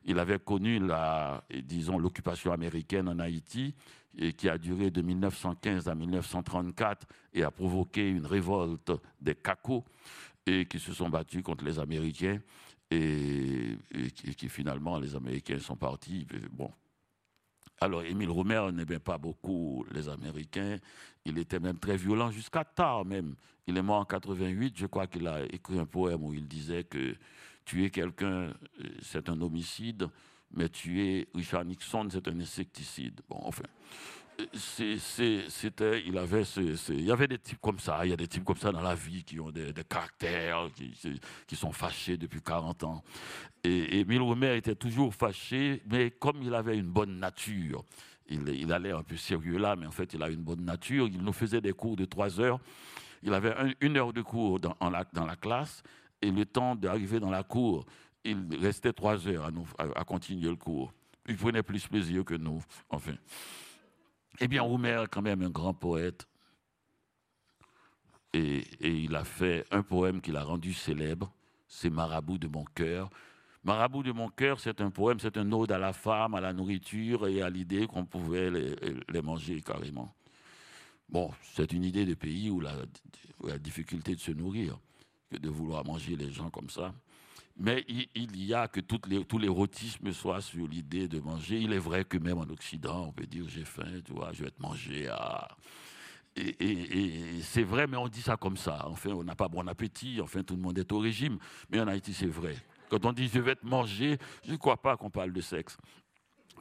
Il avait connu la, disons, l'occupation américaine en Haïti, et qui a duré de 1915 à 1934 et a provoqué une révolte des Kakos et qui se sont battus contre les Américains et qui finalement les Américains sont partis. Bon. Alors Émile Roumer n'aimait pas beaucoup les Américains, il était même très violent jusqu'à tard même. Il est mort en 88, je crois qu'il a écrit un poème où il disait que tuer quelqu'un, c'est un homicide, mais tuer Richard Nixon, c'est un insecticide. Bon, enfin, il y avait des types comme ça, il y a des types comme ça dans la vie qui ont des caractères, qui sont fâchés depuis 40 ans. Et Émile Roumer était toujours fâché, mais comme il avait une bonne nature, il allait un peu sérieux là, mais en fait, il a une bonne nature, il nous faisait des cours de 3 heures, il avait une heure de cours dans la classe, et le temps d'arriver dans la cour, il restait 3 heures à continuer le cours. Il prenait plus plaisir que nous, enfin. Eh bien, Roumer est quand même un grand poète. Et il a fait un poème qu'il a rendu célèbre, c'est « Marabout de mon cœur ». « Marabout de mon cœur », c'est un poème, c'est un ode à la femme, à la nourriture et à l'idée qu'on pouvait les manger carrément. Bon, c'est une idée de pays où la difficulté de se nourrir, que de vouloir manger les gens comme ça. Mais il y a que tout l'érotisme soit sur l'idée de manger. Il est vrai que même en Occident, on peut dire « j'ai faim, tu vois, je vais te manger à... » Et c'est vrai, mais on dit ça comme ça. Enfin, on n'a pas bon appétit, enfin, tout le monde est au régime. Mais en Haïti, c'est vrai. Quand on dit « je vais te manger », je ne crois pas qu'on parle de sexe.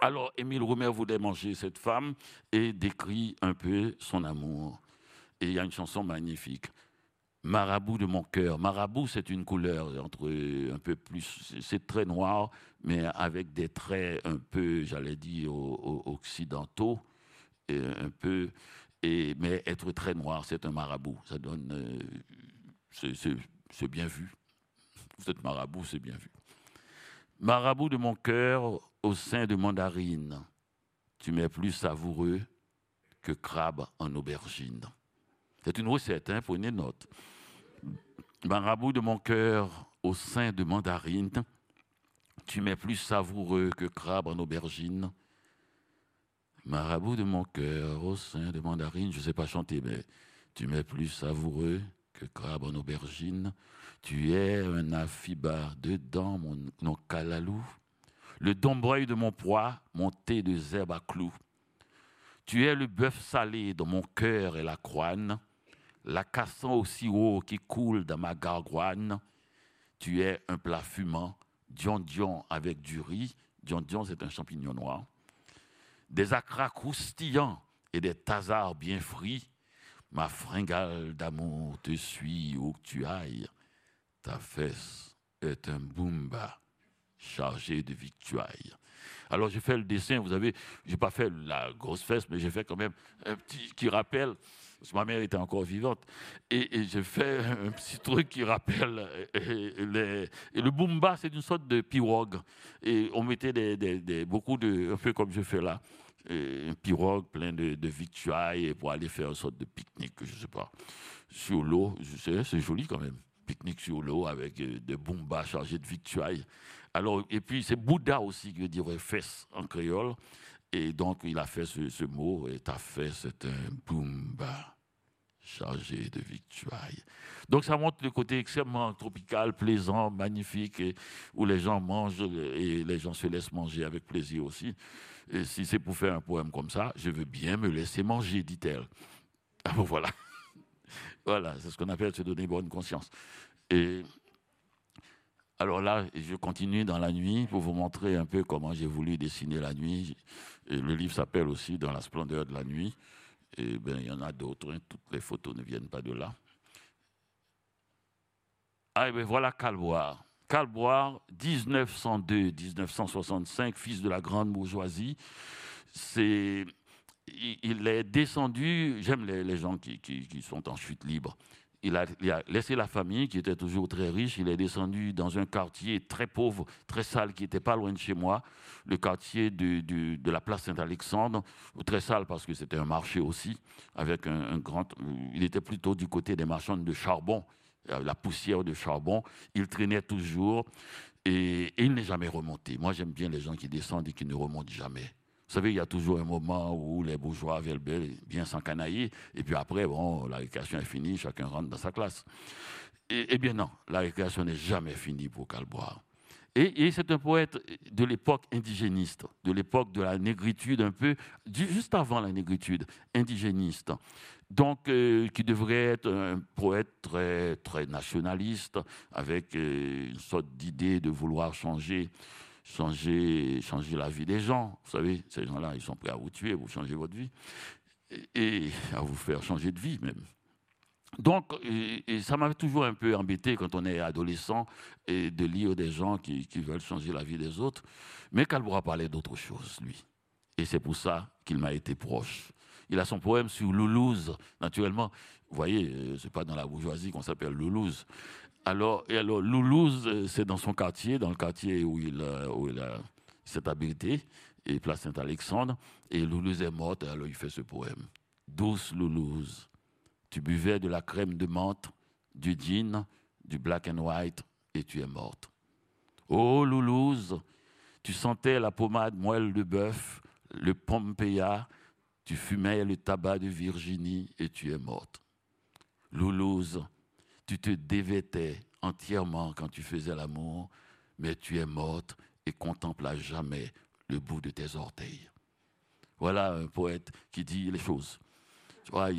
Alors, Émile Roumer voulait manger cette femme et décrit un peu son amour. Et il y a une chanson magnifique. Marabout de mon cœur. Marabout, c'est une couleur un peu plus... C'est très noir, mais avec des traits un peu, j'allais dire, occidentaux, mais être très noir, c'est un marabout. Ça donne... c'est bien vu. Vous êtes marabout, c'est bien vu. Marabout de mon cœur au sein de mandarine. Tu m'es plus savoureux que crabe en aubergine. C'est une recette, hein, prenez note. Marabout de mon cœur, au sein de mandarine, tu m'es plus savoureux que crabe en aubergine. Marabout de mon cœur, au sein de mandarine, je ne sais pas chanter, mais tu m'es plus savoureux que crabe en aubergine. Tu es un afiba dedans, mon calalou. Le dombreuil de mon poids, mon thé de zèbre à clous. Tu es le bœuf salé dans mon cœur et la croine. La casson au sirop qui coule dans ma gargoine. Tu es un plat fumant, dion-dion avec du riz. Dion-dion, c'est un champignon noir. Des acras croustillants et des tazards bien frits. Ma fringale d'amour te suit où que tu ailles. Ta fesse est un boomba chargé de victuailles. Alors j'ai fait le dessin, vous savez, j'ai pas fait la grosse fesse, mais j'ai fait quand même un petit qui rappelle, parce que ma mère était encore vivante, et j'ai fait un petit truc qui rappelle, et le boomba, c'est une sorte de pirogue, et on mettait un peu comme je fais là, une pirogue plein de victuailles pour aller faire une sorte de pique-nique, je sais pas, sur l'eau, c'est joli quand même. Pique-nique sur l'eau avec des bombas chargés de victuailles. Alors, et puis c'est Bouddha aussi qui veut dire fesse en créole. Et donc il a fait ce mot, et ta fesse est un boomba chargé de victuailles. Donc ça montre le côté extrêmement tropical, plaisant, magnifique, et où les gens mangent et les gens se laissent manger avec plaisir aussi. Et si c'est pour faire un poème comme ça, je veux bien me laisser manger, dit-elle. Ah bon, voilà. Voilà, c'est ce qu'on appelle se donner bonne conscience. Et alors là, je continue dans la nuit pour vous montrer un peu comment j'ai voulu dessiner la nuit. Et le livre s'appelle aussi « Dans la splendeur de la nuit ». Et bien, il y en a d'autres, hein. Toutes les photos ne viennent pas de là. Ah, et bien voilà Carl Brouard. Carl Brouard, 1902-1965, fils de la grande bourgeoisie. C'est... Il est descendu, j'aime les gens qui sont en chute libre, il a laissé la famille qui était toujours très riche. Il est descendu dans un quartier très pauvre, très sale, qui n'était pas loin de chez moi, le quartier de la place Saint-Alexandre, très sale parce que c'était un marché aussi, avec un grand... Il était plutôt du côté des marchands de charbon, la poussière de charbon. Il traînait toujours et il n'est jamais remonté. Moi, j'aime bien les gens qui descendent et qui ne remontent jamais. Vous savez, il y a toujours un moment où les bourgeois veulent bien s'encanailler, et puis après, bon, la récréation est finie, chacun rentre dans sa classe. Eh bien non, la récréation n'est jamais finie pour Carl Brouard. Et c'est un poète de l'époque indigéniste, de l'époque de la négritude un peu, juste avant la négritude, indigéniste. Donc, qui devrait être un poète très, très nationaliste, avec une sorte d'idée de vouloir changer la vie des gens. Vous savez, ces gens-là, ils sont prêts à vous tuer, vous changer votre vie, et à vous faire changer de vie même. Donc, et ça m'a toujours un peu embêté quand on est adolescent, et de lire des gens qui veulent changer la vie des autres. Mais Carl Brouard parlait d'autre chose, lui. Et c'est pour ça qu'il m'a été proche. Il a son poème sur Loulouse, naturellement. Vous voyez, c'est pas dans la bourgeoisie qu'on s'appelle Loulouse. Alors, Loulouse, c'est dans son quartier, dans le quartier où il s'est abrité, et place Saint-Alexandre, et Loulouse est morte, alors il fait ce poème. Douce Loulouse, tu buvais de la crème de menthe, du gin, du black and white, et tu es morte. Oh Loulouse, tu sentais la pommade moelle de bœuf, le Pompeia, tu fumais le tabac de Virginie, et tu es morte. Loulouse, tu te dévêtais entièrement quand tu faisais l'amour, mais tu es morte et contemple à jamais le bout de tes orteils. Voilà un poète qui dit les choses. Tu vois, il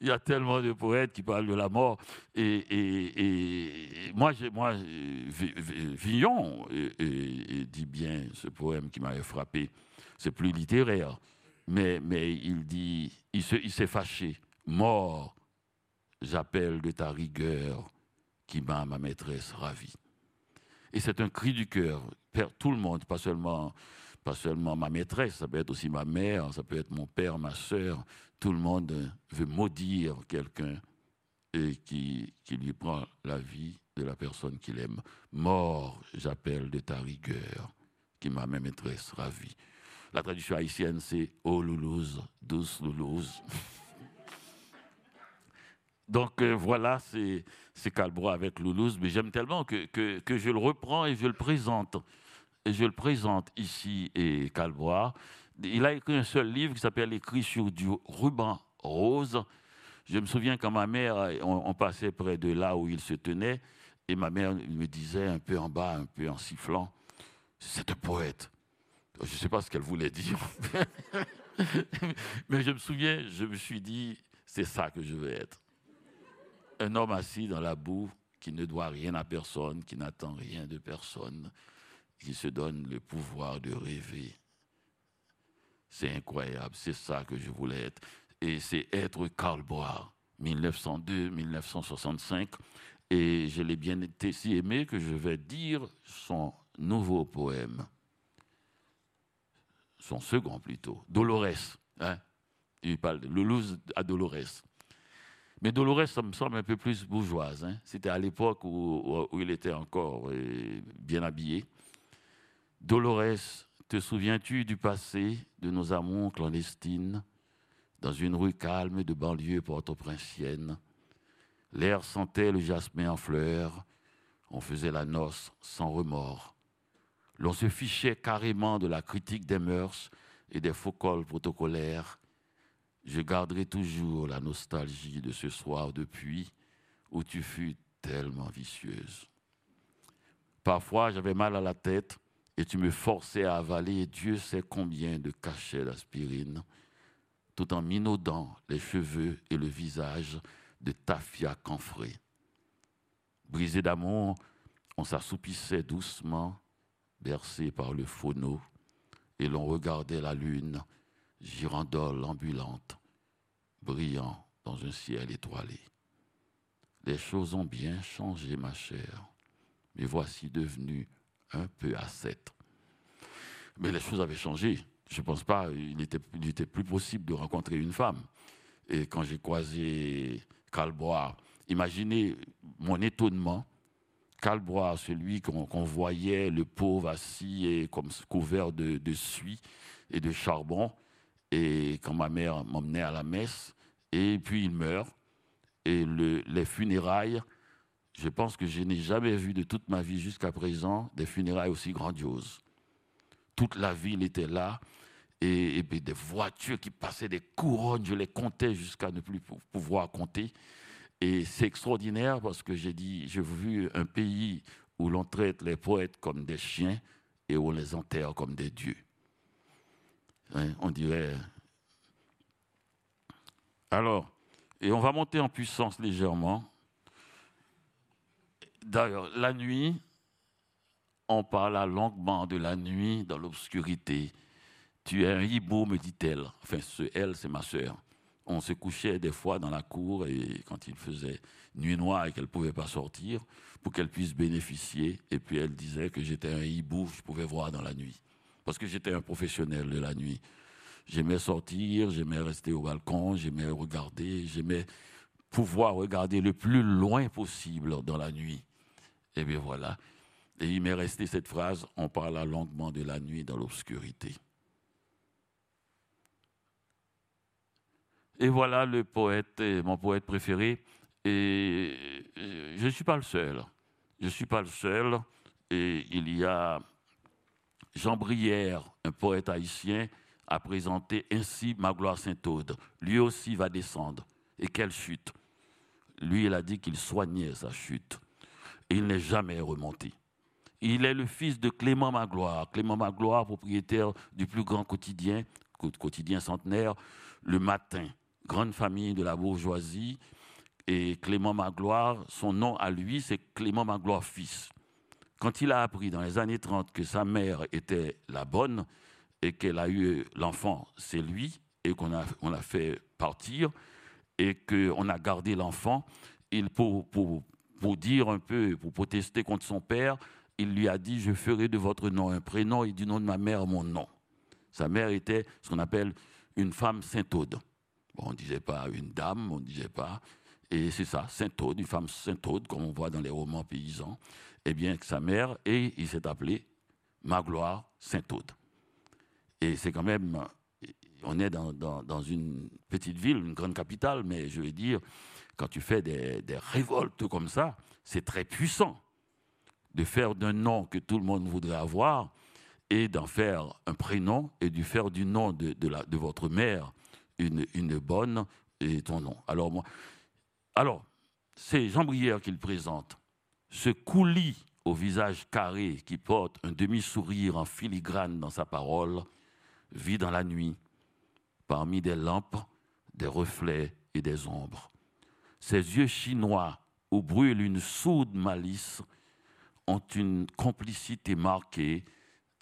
y a tellement de poètes qui parlent de la mort. Et moi Villon dit bien ce poème qui m'avait frappé. C'est plus littéraire, mais il dit, il s'est fâché. Mort, j'appelle de ta rigueur qui m'a ma maîtresse ravie. Et c'est un cri du cœur. Tout le monde, pas seulement ma maîtresse, ça peut être aussi ma mère, ça peut être mon père, ma sœur. Tout le monde veut maudire quelqu'un et qui lui prend la vie de la personne qu'il aime. Mort, j'appelle de ta rigueur qui m'a ma maîtresse ravie. La traduction haïtienne, c'est « Oh Loulouse, douce Loulouse ». Donc voilà, c'est Carl Brouard avec Loulouse, mais j'aime tellement que je le reprends et je le présente. Et je le présente ici, et Carl Brouard. Il a écrit un seul livre qui s'appelle « Écrit sur du ruban rose ». Je me souviens quand ma mère, on passait près de là où il se tenait, et ma mère me disait un peu en bas, un peu en sifflant, « C'est un poète ». Je ne sais pas ce qu'elle voulait dire, mais je me souviens, je me suis dit « C'est ça que je veux être ». Un homme assis dans la boue, qui ne doit rien à personne, qui n'attend rien de personne, qui se donne le pouvoir de rêver. C'est incroyable, c'est ça que je voulais être. Et c'est être Carl Brouard, 1902-1965. Et je l'ai bien été si aimé que je vais dire son nouveau poème. Son second plutôt, Dolores. Hein? Il parle de Loulouse à Dolores. Mais Dolores, ça me semble un peu plus bourgeoise. Hein. C'était à l'époque où il était encore bien habillé. Dolores, te souviens-tu du passé de nos amours clandestines dans une rue calme de banlieue port-au-princienne? L'air sentait le jasmin en fleurs. On faisait la noce sans remords. L'on se fichait carrément de la critique des mœurs et des faux cols protocolaires. Je garderai toujours la nostalgie de ce soir de pluie où tu fus tellement vicieuse. Parfois, j'avais mal à la tête et tu me forçais à avaler Dieu sait combien de cachets d'aspirine, tout en minaudant les cheveux et le visage de ta fiac enfrée. Brisé d'amour, on s'assoupissait doucement, bercé par le phono, et l'on regardait la lune, girandole ambulante, brillant dans un ciel étoilé. Les choses ont bien changé, ma chère, mais voici devenu un peu ascète. Mais les choses avaient changé. Je ne pense pas, il était plus possible de rencontrer une femme. et quand j'ai croisé Carl Brouard, imaginez mon étonnement. Carl Brouard, celui qu'on voyait, le pauvre assis et comme couvert de suie et de charbon, et quand ma mère m'emmenait à la messe, et puis il meurt. Et les funérailles, je pense que je n'ai jamais vu de toute ma vie jusqu'à présent des funérailles aussi grandioses. Toute la ville était là, et des voitures qui passaient, des couronnes, je les comptais jusqu'à ne plus pouvoir compter. Et c'est extraordinaire parce que j'ai vu un pays où l'on traite les poètes comme des chiens et où on les enterre comme des dieux. Hein, on dirait... Alors, et on va monter en puissance légèrement. D'ailleurs, la nuit, on parla longuement de la nuit dans l'obscurité. Tu es un hibou, me dit-elle. Enfin, elle, c'est ma sœur. On se couchait des fois dans la cour et quand il faisait nuit noire et qu'elle ne pouvait pas sortir, pour qu'elle puisse bénéficier. Et puis elle disait que j'étais un hibou, je pouvais voir dans la nuit. Parce que j'étais un professionnel de la nuit. J'aimais sortir, j'aimais rester au balcon, j'aimais regarder, j'aimais pouvoir regarder le plus loin possible dans la nuit. Et bien voilà. Et il m'est resté cette phrase, on parla longuement de la nuit dans l'obscurité. Et voilà le poète, mon poète préféré. Et je ne suis pas le seul. Je ne suis pas le seul. Et il y a Jean Brière, un poète haïtien, a présenté ainsi Magloire Saint-Aude. Lui aussi va descendre. Et quelle chute! Lui, il a dit qu'il soignait sa chute. Et il n'est jamais remonté. Il est le fils de Clément Magloire. Clément Magloire, propriétaire du plus grand quotidien centenaire, Le Matin. Grande famille de la bourgeoisie, et Clément Magloire, son nom à lui, c'est Clément Magloire fils. Quand il a appris dans les années 30 que sa mère était la bonne et qu'elle a eu l'enfant, c'est lui, et qu'on l'a fait partir, et qu'on a gardé l'enfant, pour dire un peu, pour protester contre son père, il lui a dit « Je ferai de votre nom un prénom et du nom de ma mère mon nom ». Sa mère était ce qu'on appelle une femme Saint-Aude. Bon, on ne disait pas une dame, on ne disait pas... Et c'est ça, Saint-Aude, une femme Saint-Aude, comme on voit dans les romans paysans. Eh bien, avec sa mère, et il s'est appelé Magloire Saint-Aude. Et c'est quand même... On est dans une petite ville, une grande capitale, mais je veux dire, quand tu fais des révoltes comme ça, c'est très puissant de faire d'un nom que tout le monde voudrait avoir... et d'en faire un prénom, et de faire du nom de votre mère une bonne, et ton nom. Alors c'est Jean Brière qui le présente. Ce coulis au visage carré qui porte un demi-sourire en filigrane dans sa parole, vit dans la nuit, parmi des lampes, des reflets et des ombres. Ses yeux chinois, où brûle une sourde malice, ont une complicité marquée,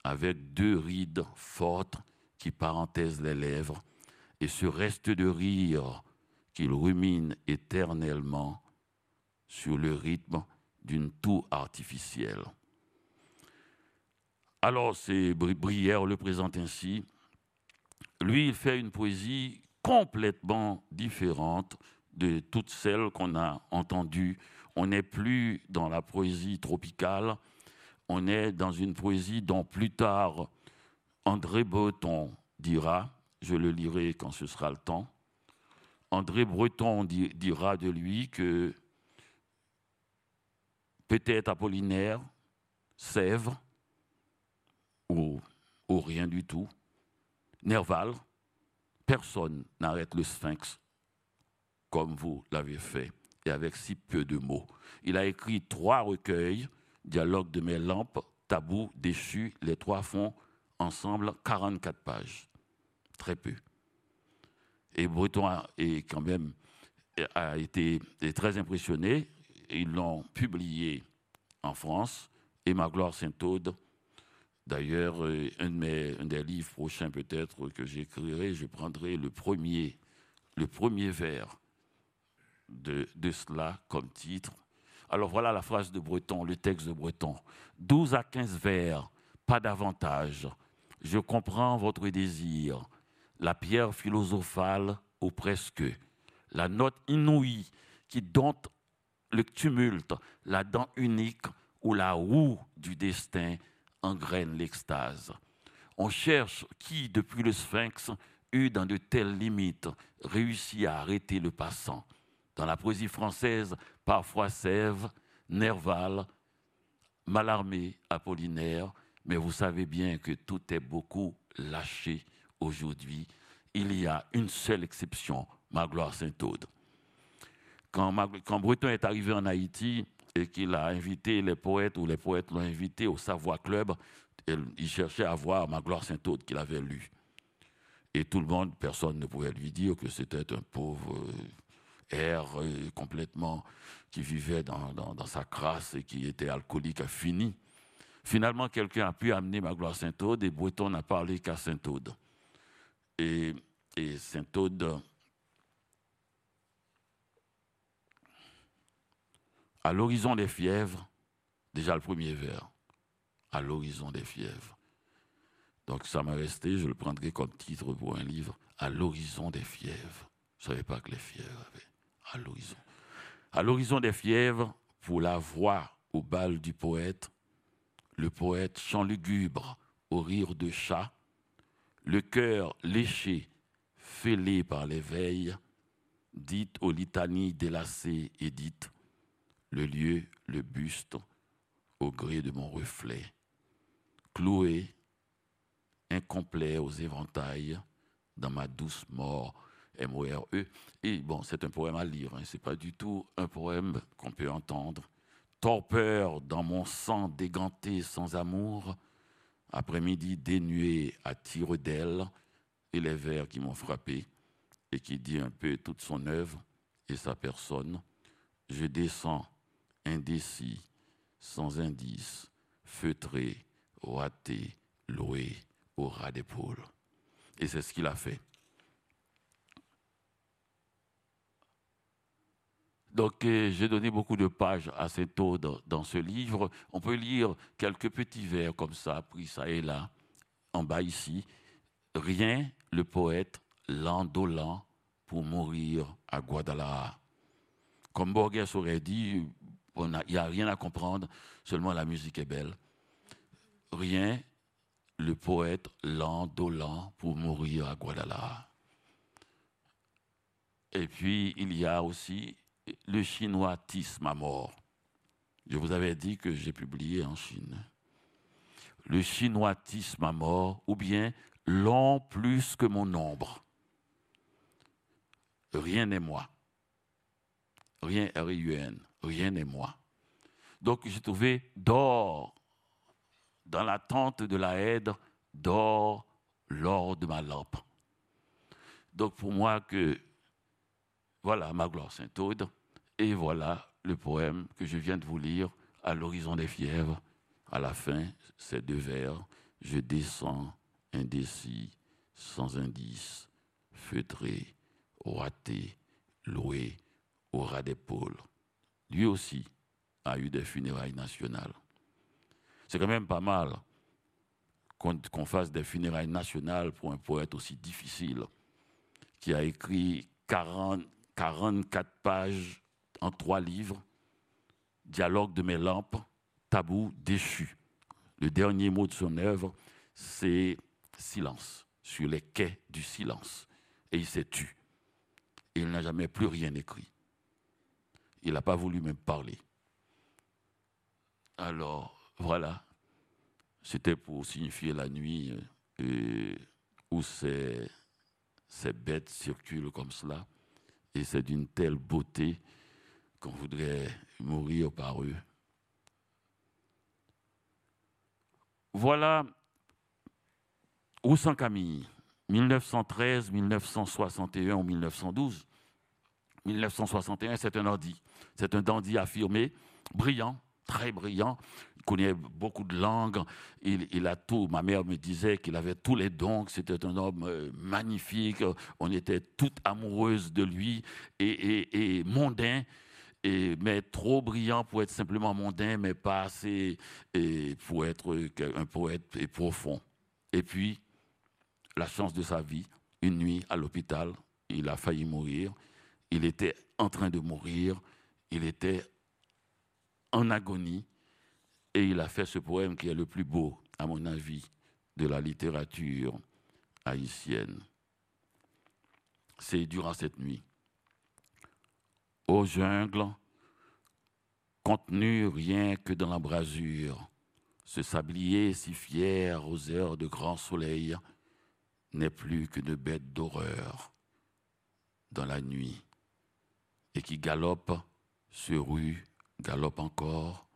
avec deux rides fortes qui parenthèsent les lèvres, et ce reste de rire qu'il rumine éternellement sur le rythme d'une toux artificielle. Alors, c'est Brière le présente ainsi. Lui, il fait une poésie complètement différente de toutes celles qu'on a entendues. On n'est plus dans la poésie tropicale, on est dans une poésie dont plus tard André Breton dira, je le lirai quand ce sera le temps, André Breton dira de lui que peut-être Apollinaire, Sèvres, ou rien du tout, Nerval, personne n'arrête le sphinx comme vous l'avez fait, et avec si peu de mots. Il a écrit 3 recueils, Dialogue de mes lampes, Tabou, Déchu, les 3 font ensemble 44 pages. Très peu. Et Breton a été très impressionné. Ils l'ont publié en France. Et Magloire Saint-Aude, d'ailleurs, un des livres prochains peut-être que j'écrirai, je prendrai le premier vers de cela comme titre. Alors voilà la phrase de Breton, le texte de Breton. 12 à 15 vers, pas davantage. Je comprends votre désir. La pierre philosophale ou presque. la note inouïe qui dompte le tumulte, la dent unique où la roue du destin engraine l'extase. On cherche qui, depuis le sphinx, eut dans de telles limites réussi à arrêter le passant. Dans la poésie française, parfois Sève, Nerval, Mallarmé, Apollinaire, mais vous savez bien que tout est beaucoup lâché aujourd'hui. Il y a une seule exception, Magloire Saint-Aude. Quand Breton est arrivé en Haïti et qu'il a invité les poètes, ou les poètes l'ont invité au Savoie Club, il cherchait à voir Magloire Saint-Aude qu'il avait lu. Et tout le monde, personne ne pouvait lui dire que c'était un pauvre air complètement qui vivait dans sa crasse et qui était alcoolique fini. Finalement, quelqu'un a pu amener Magloire Saint-Aude et Breton n'a parlé qu'à Saint-Aude. Et Saint-Aude, à l'horizon des fièvres, déjà le premier vers, à l'horizon des fièvres. Donc ça m'a resté, je le prendrai comme titre pour un livre, à l'horizon des fièvres. Je ne savais pas que les fièvres avaient, à l'horizon. À l'horizon des fièvres, pour la voix au bal du poète, le poète chant lugubre au rire de chat, le cœur léché, fêlé par l'éveil, dite aux litanies délacées et dite, le lieu, le buste, au gré de mon reflet, cloué, incomplet aux éventails, dans ma douce mort, M-O-R-E. Et bon, c'est un poème à lire, hein, c'est pas du tout un poème qu'on peut entendre. Torpeur dans mon sang déganté sans amour, après-midi dénué à tire d'aile, et les vers qui m'ont frappé, et qui dit un peu toute son œuvre et sa personne. Je descends, indécis, sans indice, feutré, raté, loué, au ras d'épaule. Et c'est ce qu'il a fait. Donc j'ai donné beaucoup de pages à Saint-Aude dans ce livre. On peut lire quelques petits vers comme ça, pris ça et là, en bas ici. Rien, le poète, l'endolant pour mourir à Guadalajara. Comme Borges aurait dit, il n'y a rien à comprendre, seulement la musique est belle. Rien, le poète l'endolant pour mourir à Guadalajara. Et puis, il y a aussi le chinois tisse ma mort. Je vous avais dit que j'ai publié en Chine. Le chinois tisse ma mort, ou bien long plus que mon ombre. Rien n'est moi. Rien, R-I-U-N, rien n'est moi. Donc j'ai trouvé dors, dans l'attente de la hèdre, dors l'or de ma lampe. Donc pour moi que, voilà Magloire Saint-Aude, et voilà le poème que je viens de vous lire, à l'horizon des fièvres, à la fin, ces deux vers, je descends, indécis, sans indice, feutré, raté, loué, au ras d'épaule. Lui aussi a eu des funérailles nationales. C'est quand même pas mal qu'on fasse des funérailles nationales pour un poète aussi difficile, qui a écrit 44 pages en 3 livres, Dialogue de mes lampes, Tabou, déchu. Le dernier mot de son œuvre, c'est silence, sur les quais du silence. Et il s'est tu. Et il n'a jamais plus rien écrit. Il n'a pas voulu même parler. Alors, voilà. C'était pour signifier la nuit où ces bêtes circulent comme cela. Et c'est d'une telle beauté qu'on voudrait mourir par eux. Voilà Roussan Camille, 1913, 1961 ou 1912. 1961, c'est un dandy. C'est un dandy affirmé, brillant, très brillant. Il connaît beaucoup de langues. Il a tout. Ma mère me disait qu'il avait tous les dons. C'était un homme magnifique. On était toutes amoureuses de lui et mondain. Mais trop brillant pour être simplement mondain, mais pas assez pour être un poète profond. Et puis, la chance de sa vie, une nuit à l'hôpital, il a failli mourir. il était en train de mourir, il était en agonie, et il a fait ce poème qui est le plus beau, à mon avis, de la littérature haïtienne. C'est durant cette nuit. Ô jungle, contenu rien que dans l'embrasure, ce sablier si fier aux heures de grand soleil n'est plus qu'une bête d'horreur dans la nuit, et qui galope, se rue, galope encore,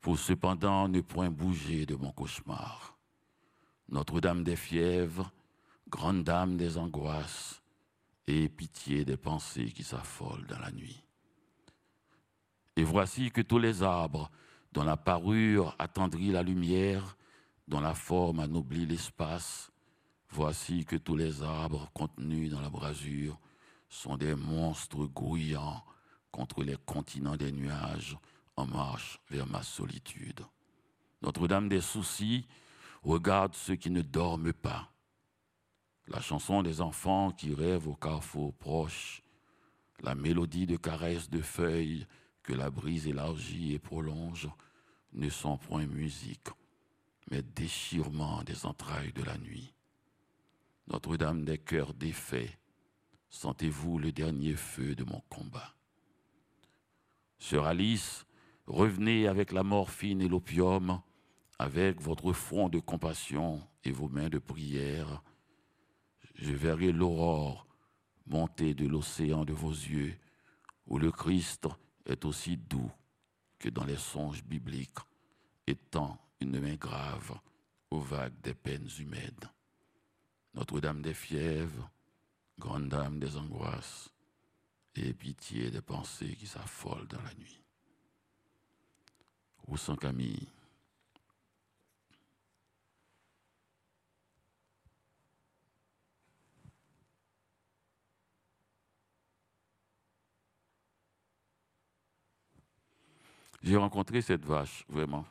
pour cependant ne point bouger de mon cauchemar. Notre-Dame des fièvres, grande dame des angoisses, et pitié des pensées qui s'affolent dans la nuit. Et voici que tous les arbres, dont la parure attendrit la lumière, dont la forme anoblit l'espace, voici que tous les arbres contenus dans la brasure sont des monstres grouillants contre les continents des nuages en marche vers ma solitude. Notre-Dame des soucis regarde ceux qui ne dorment pas. La chanson des enfants qui rêvent au carrefour proche, la mélodie de caresses de feuilles que la brise élargit et prolonge, ne sont point musique, mais déchirement des entrailles de la nuit. Notre-Dame des cœurs défaits, sentez-vous le dernier feu de mon combat. Sœur Alice, revenez avec la morphine et l'opium, avec votre front de compassion et vos mains de prière. Je verrai l'aurore monter de l'océan de vos yeux, où le Christ est aussi doux que dans les songes bibliques, étant une main grave aux vagues des peines humaines. Notre-Dame des fièvres, grande dame des angoisses, et pitié des pensées qui s'affolent dans la nuit. Roussan Camille. J'ai rencontré cette vache, vraiment.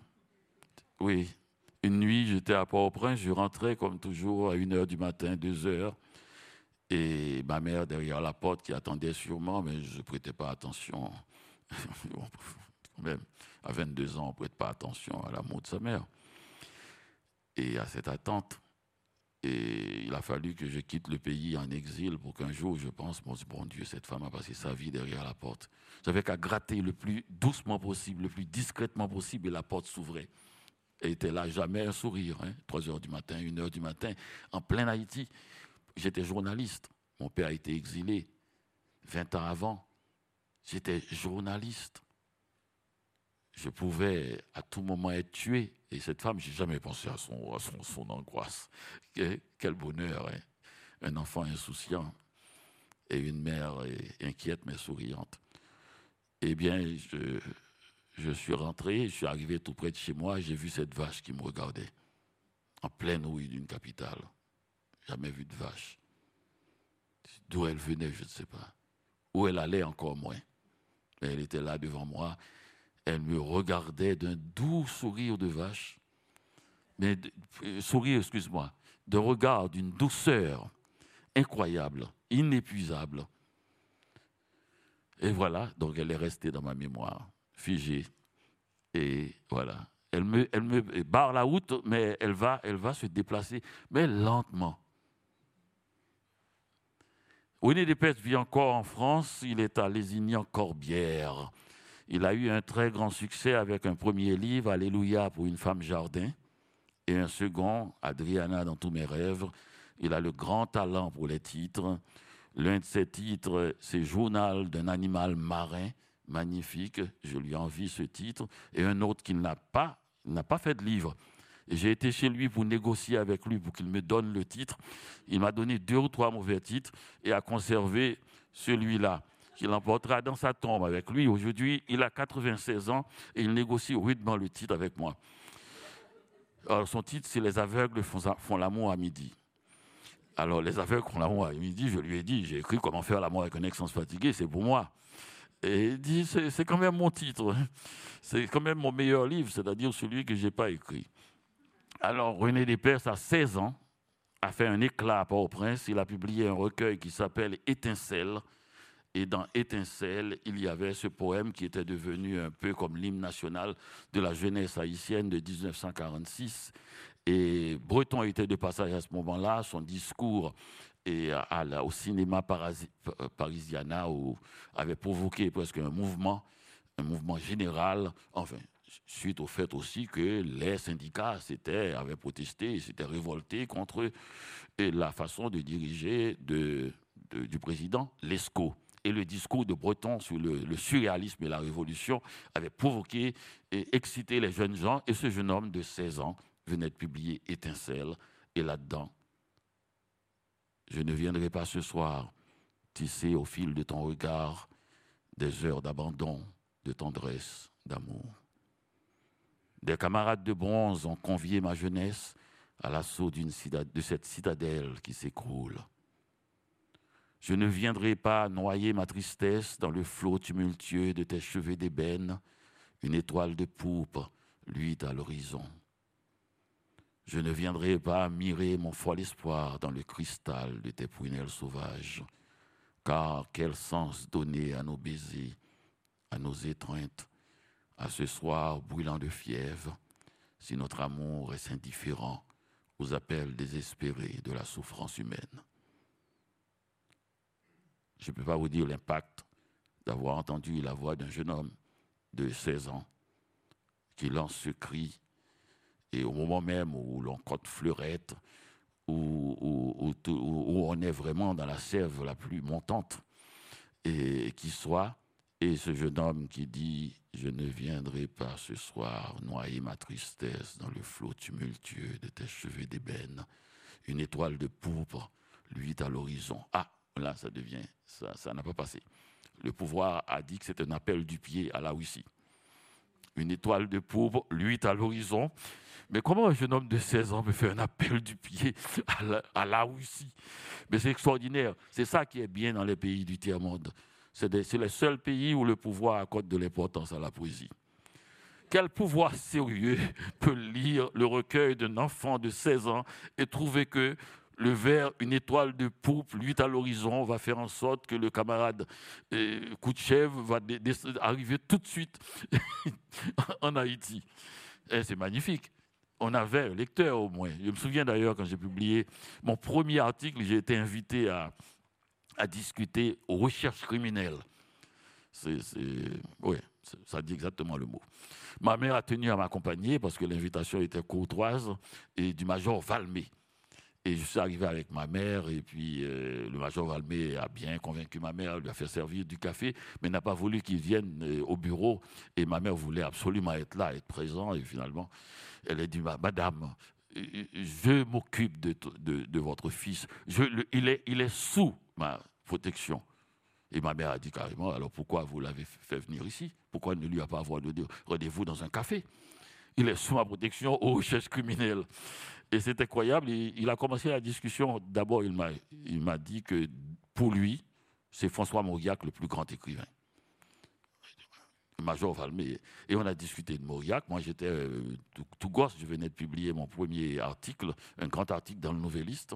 Oui, une nuit, j'étais à Port-au-Prince, je rentrais comme toujours à 1h du matin, 2h, et ma mère derrière la porte qui attendait sûrement, mais je ne prêtais pas attention. Bon, quand même, à 22 ans, on ne prête pas attention à l'amour de sa mère et à cette attente. Et il a fallu que je quitte le pays en exil pour qu'un jour, je pense, bon Dieu, cette femme a passé sa vie derrière la porte. J'avais qu'à gratter le plus doucement possible, le plus discrètement possible, et la porte s'ouvrait. Elle était là, jamais un sourire, hein, 3h du matin, 1h du matin, en plein Haïti. J'étais journaliste. Mon père a été exilé 20 ans avant. J'étais journaliste. Je pouvais à tout moment être tué. Et cette femme, je n'ai jamais pensé à son angoisse. Quel bonheur, hein. Un enfant insouciant et une mère inquiète mais souriante. Eh bien, je suis rentré, je suis arrivé tout près de chez moi, j'ai vu cette vache qui me regardait, en pleine rouille d'une capitale. Jamais vu de vache. D'où elle venait, je ne sais pas. Où elle allait, encore moins. Mais elle était là devant moi. Elle me regardait d'un doux sourire de vache, mais de regard d'une douceur incroyable, inépuisable. Et voilà, donc elle est restée dans ma mémoire, figée. Et voilà, elle me barre la route, mais elle va se déplacer, mais lentement. René Depestre vit encore en France, il est à Lézignan-Corbière. Il a eu un très grand succès avec un premier livre, Alléluia pour une femme jardin, et un second, Adriana dans tous mes rêves. Il a le grand talent pour les titres. L'un de ses titres, c'est Journal d'un animal marin, magnifique, je lui envie ce titre, et un autre qu'il n'a pas fait de livre. J'ai été chez lui pour négocier avec lui, pour qu'il me donne le titre. Il m'a donné 2 ou 3 mauvais titres et a conservé celui-là, qu'il emportera dans sa tombe avec lui. Aujourd'hui, il a 96 ans et il négocie rudement le titre avec moi. Alors, son titre, c'est « Les aveugles font l'amour à midi ». Alors, les aveugles font l'amour à midi, je lui ai dit, j'ai écrit « Comment faire l'amour avec un ex-sens fatigué », c'est pour moi. Et il dit, c'est quand même mon titre, c'est quand même mon meilleur livre, c'est-à-dire celui que je n'ai pas écrit. Alors, René Depestre, à 16 ans, a fait un éclat à Port-au-Prince. Il a publié un recueil qui s'appelle « Étincelle ». Et dans Étincelle, il y avait ce poème qui était devenu un peu comme l'hymne national de la jeunesse haïtienne de 1946. Et Breton était de passage à ce moment-là, son discours au cinéma Parisiana avait provoqué presque un mouvement général, enfin, suite au fait aussi que les syndicats avaient protesté et s'étaient révoltés contre la façon de diriger du président Lescaut. Et le discours de Breton sur le surréalisme et la révolution avait provoqué et excité les jeunes gens. Et ce jeune homme de 16 ans venait de publier Étincelle. Et là-dedans, je ne viendrai pas ce soir tisser au fil de ton regard des heures d'abandon, de tendresse, d'amour. Des camarades de bronze ont convié ma jeunesse à l'assaut de cette citadelle qui s'écroule. Je ne viendrai pas noyer ma tristesse dans le flot tumultueux de tes cheveux d'ébène. Une étoile de pourpre luit à l'horizon. Je ne viendrai pas mirer mon fol espoir dans le cristal de tes prunelles sauvages. Car quel sens donner à nos baisers, à nos étreintes, à ce soir brûlant de fièvre, si notre amour est indifférent aux appels désespérés de la souffrance humaine. Je ne peux pas vous dire l'impact d'avoir entendu la voix d'un jeune homme de 16 ans qui lance ce cri. Et au moment même où l'on compte fleurette, où on est vraiment dans la sève la plus montante qui soit, et ce jeune homme qui dit « Je ne viendrai pas ce soir noyer ma tristesse dans le flot tumultueux de tes cheveux d'ébène. Une étoile de pourpre luit à l'horizon. » Ah, là, ça devient... Ça n'a pas passé. Le pouvoir a dit que c'est un appel du pied à la Russie. Une étoile de pourpre luit à l'horizon. Mais comment un jeune homme de 16 ans me fait un appel du pied à la Russie? Mais c'est extraordinaire. C'est ça qui est bien dans les pays du tiers-monde. C'est les seuls pays où le pouvoir accorde de l'importance à la poésie. Quel pouvoir sérieux peut lire le recueil d'un enfant de 16 ans et trouver que le vers « Une étoile de pourpre luit à l'horizon » va faire en sorte que le camarade Koutchev va arriver tout de suite en Haïti. C'est magnifique. On avait un lecteur au moins. Je me souviens d'ailleurs quand j'ai publié mon premier article, j'ai été invité à discuter aux recherches criminelles. Oui, ça dit exactement le mot. Ma mère a tenu à m'accompagner parce que l'invitation était courtoise et du major Valmé. Et je suis arrivé avec ma mère, et puis le major Valmé a bien convaincu ma mère, lui a fait servir du café, mais n'a pas voulu qu'il vienne au bureau. Et ma mère voulait absolument être là, être présent. Et finalement, elle a dit « Madame, je m'occupe de votre fils. Il est sous ma protection. » Et ma mère a dit carrément « Alors pourquoi vous l'avez fait venir ici? Pourquoi ne lui a pas avoir donné rendez-vous dans un café? Il est sous ma protection aux recherches criminelles. » Et c'est incroyable. Il a commencé la discussion. D'abord, il m'a dit que pour lui, c'est François Mauriac le plus grand écrivain. Major Valmé. Et on a discuté de Mauriac. Moi, j'étais tout gosse. Je venais de publier mon premier article, un grand article dans le Nouvelliste.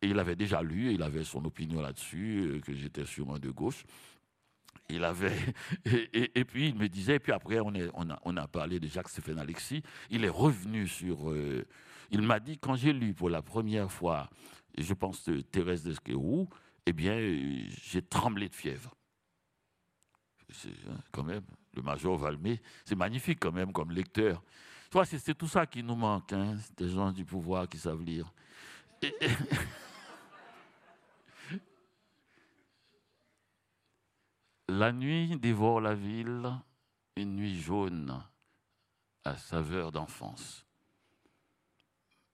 Et il avait déjà lu. Il avait son opinion là-dessus, que j'étais sûrement de gauche. Et puis il me disait, et puis après on a parlé de Jacques-Stéphane Alexis, il est revenu sur... il m'a dit, quand j'ai lu pour la première fois, je pense, Thérèse d'Esquerou, eh bien, j'ai tremblé de fièvre. C'est quand même, le major Valmé, c'est magnifique quand même comme lecteur. Tu vois, c'est tout ça qui nous manque, hein, des gens du pouvoir qui savent lire. La nuit dévore la ville, une nuit jaune à saveur d'enfance.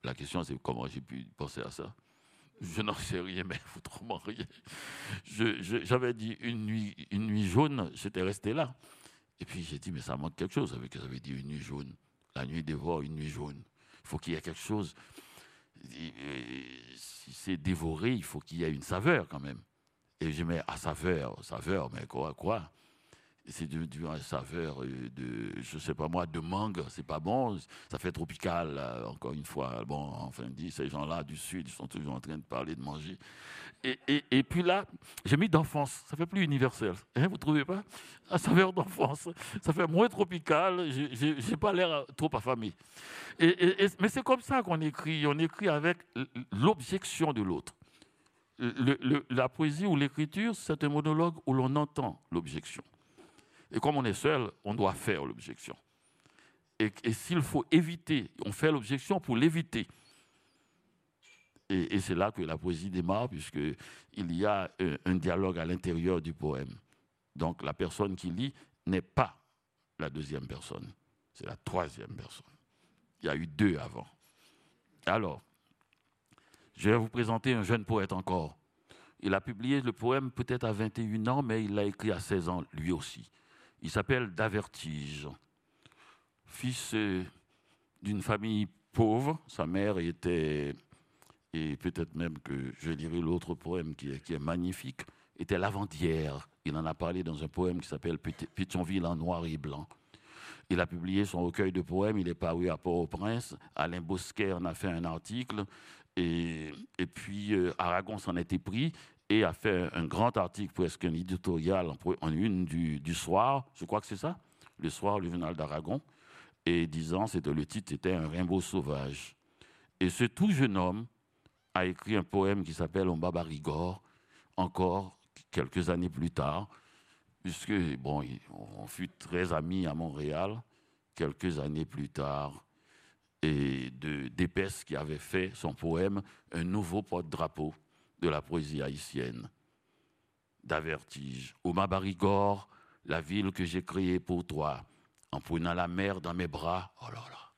La question, c'est comment j'ai pu penser à ça. Je n'en sais rien, mais autrement rien. J'avais dit une nuit jaune, j'étais resté là. Et puis j'ai dit, mais ça manque quelque chose avec ce que j'avais dit, une nuit jaune. La nuit dévore une nuit jaune. Il faut qu'il y ait quelque chose. Si c'est dévoré, il faut qu'il y ait une saveur quand même. Et je mets à saveur, mais quoi, quoi. c'est devenu un saveur de, je sais pas moi, de mangue, c'est pas bon, ça fait tropical, encore une fois. Bon, enfin, dit, ces gens-là du Sud, ils sont toujours en train de parler de manger. Et puis là, j'ai mis d'enfance, ça fait plus universel, hein, vous trouvez pas? Un saveur d'enfance, ça fait moins tropical, j'ai pas l'air trop affamé. Mais c'est comme ça qu'on écrit, on écrit avec l'objection de l'autre. La poésie ou l'écriture, c'est un monologue où l'on entend l'objection. Et comme on est seul, on doit faire l'objection. Et s'il faut éviter, on fait l'objection pour l'éviter. Et c'est là que la poésie démarre, puisqu'il y a un dialogue à l'intérieur du poème. Donc la personne qui lit n'est pas la deuxième personne, c'est la troisième personne. Il y a eu deux avant. Alors, je vais vous présenter un jeune poète encore. Il a publié le poème peut-être à 21 ans, mais il l'a écrit à 16 ans, lui aussi. Il s'appelle Davertige, fils d'une famille pauvre. Sa mère était, et peut-être même que je lirai l'autre poème qui est magnifique, était lavandière. Il en a parlé dans un poème qui s'appelle Pétionville en noir et blanc. Il a publié son recueil de poèmes, il est paru à Port-au-Prince. Alain Bosquet en a fait un article. Et puis Aragon s'en était pris et a fait un grand article, presque un éditorial en une du soir, je crois que c'est ça, le soir, le journal d'Aragon, et disant, le titre était un rainbow sauvage. Et ce tout jeune homme a écrit un poème qui s'appelle On Babarigore, encore quelques années plus tard, puisque, bon, on fut très amis à Montréal, quelques années plus tard. Et de Depestre qui avait fait son poème un nouveau porte-drapeau de la poésie haïtienne. Davertige, ô ma Barigore, la ville que j'ai créée pour toi, en prenant la mer dans mes bras, oh là là,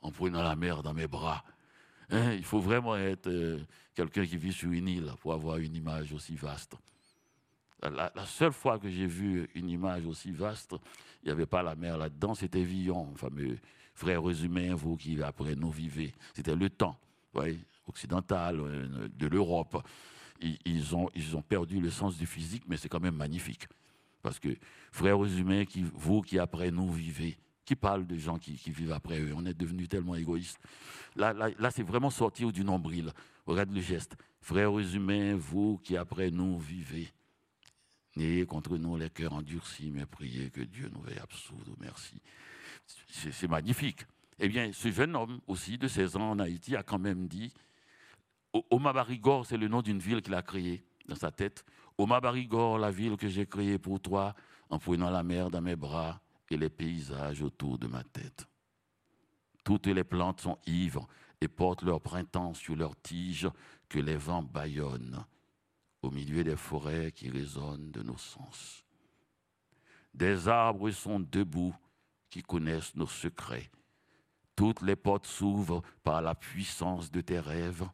en prenant la mer dans mes bras. Hein, il faut vraiment être quelqu'un qui vit sur une île pour avoir une image aussi vaste. La seule fois que j'ai vu une image aussi vaste, il n'y avait pas la mer là-dedans, c'était Villon, le fameux frères humains, vous qui après nous vivez. C'était le temps, ouais, occidental, de l'Europe. Ils ont perdu le sens du physique, mais c'est quand même magnifique. Parce que frères humains, vous qui après nous vivez, qui parle de gens qui vivent après eux, on est devenus tellement égoïstes. Là c'est vraiment sortir du nombril. Regarde le geste. Frères humains, vous qui après nous vivez. N'ayez contre nous les cœurs endurcis, mais priez que Dieu nous veuille absoudre. Merci. C'est magnifique. Eh bien, ce jeune homme aussi de 16 ans en Haïti a quand même dit Oma Barigore, c'est le nom d'une ville qu'il a créée dans sa tête. Oma Barigore, la ville que j'ai créée pour toi, en prenant la mer dans mes bras et les paysages autour de ma tête. Toutes les plantes sont ivres et portent leur printemps sur leurs tiges que les vents bâillonnent. Au milieu des forêts qui résonnent de nos sens. Des arbres sont debout qui connaissent nos secrets. Toutes les portes s'ouvrent par la puissance de tes rêves.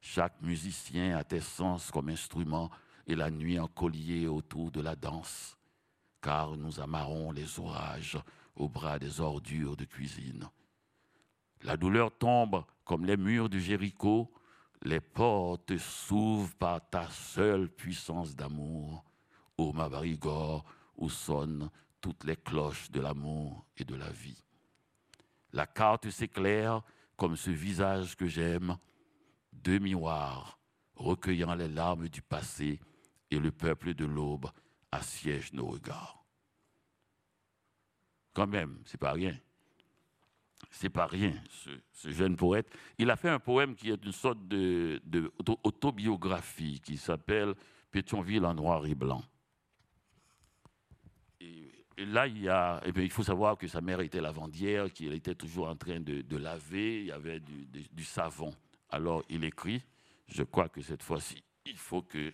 Chaque musicien a tes sens comme instrument et la nuit en collier autour de la danse, car nous amarrons les orages aux bras des ordures de cuisine. La douleur tombe comme les murs du Jéricho. Les portes s'ouvrent par ta seule puissance d'amour, ô ma Barigore, où sonnent toutes les cloches de l'amour et de la vie. La carte s'éclaire comme ce visage que j'aime, deux miroirs recueillant les larmes du passé et le peuple de l'aube assiège nos regards. Quand même, c'est pas rien. C'est pas rien, ce jeune poète. Il a fait un poème qui est une sorte d'autobiographie qui s'appelle Pétionville en noir et blanc. Et là, il faut savoir que sa mère était lavandière, qu'elle était toujours en train de laver, il y avait du savon. Alors il écrit, je crois que cette fois-ci, il faut que.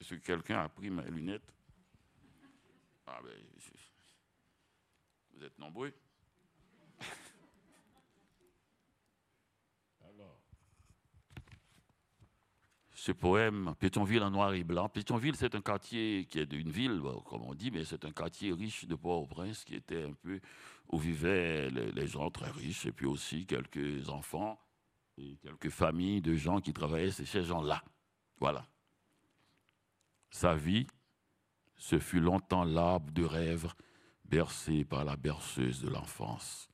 Est-ce que quelqu'un a pris mes lunettes? Ah ben. Vous êtes nombreux. Alors. Ce poème, Pétionville en noir et blanc. Pétionville, c'est un quartier qui est d'une ville, comme on dit, mais c'est un quartier riche de Port-au-Prince qui était un peu où vivaient les gens très riches et puis aussi quelques enfants et quelques familles de gens qui travaillaient chez ces gens-là. Voilà. Sa vie, Ce fut longtemps l'arbre de rêve bercé par la berceuse de l'enfance.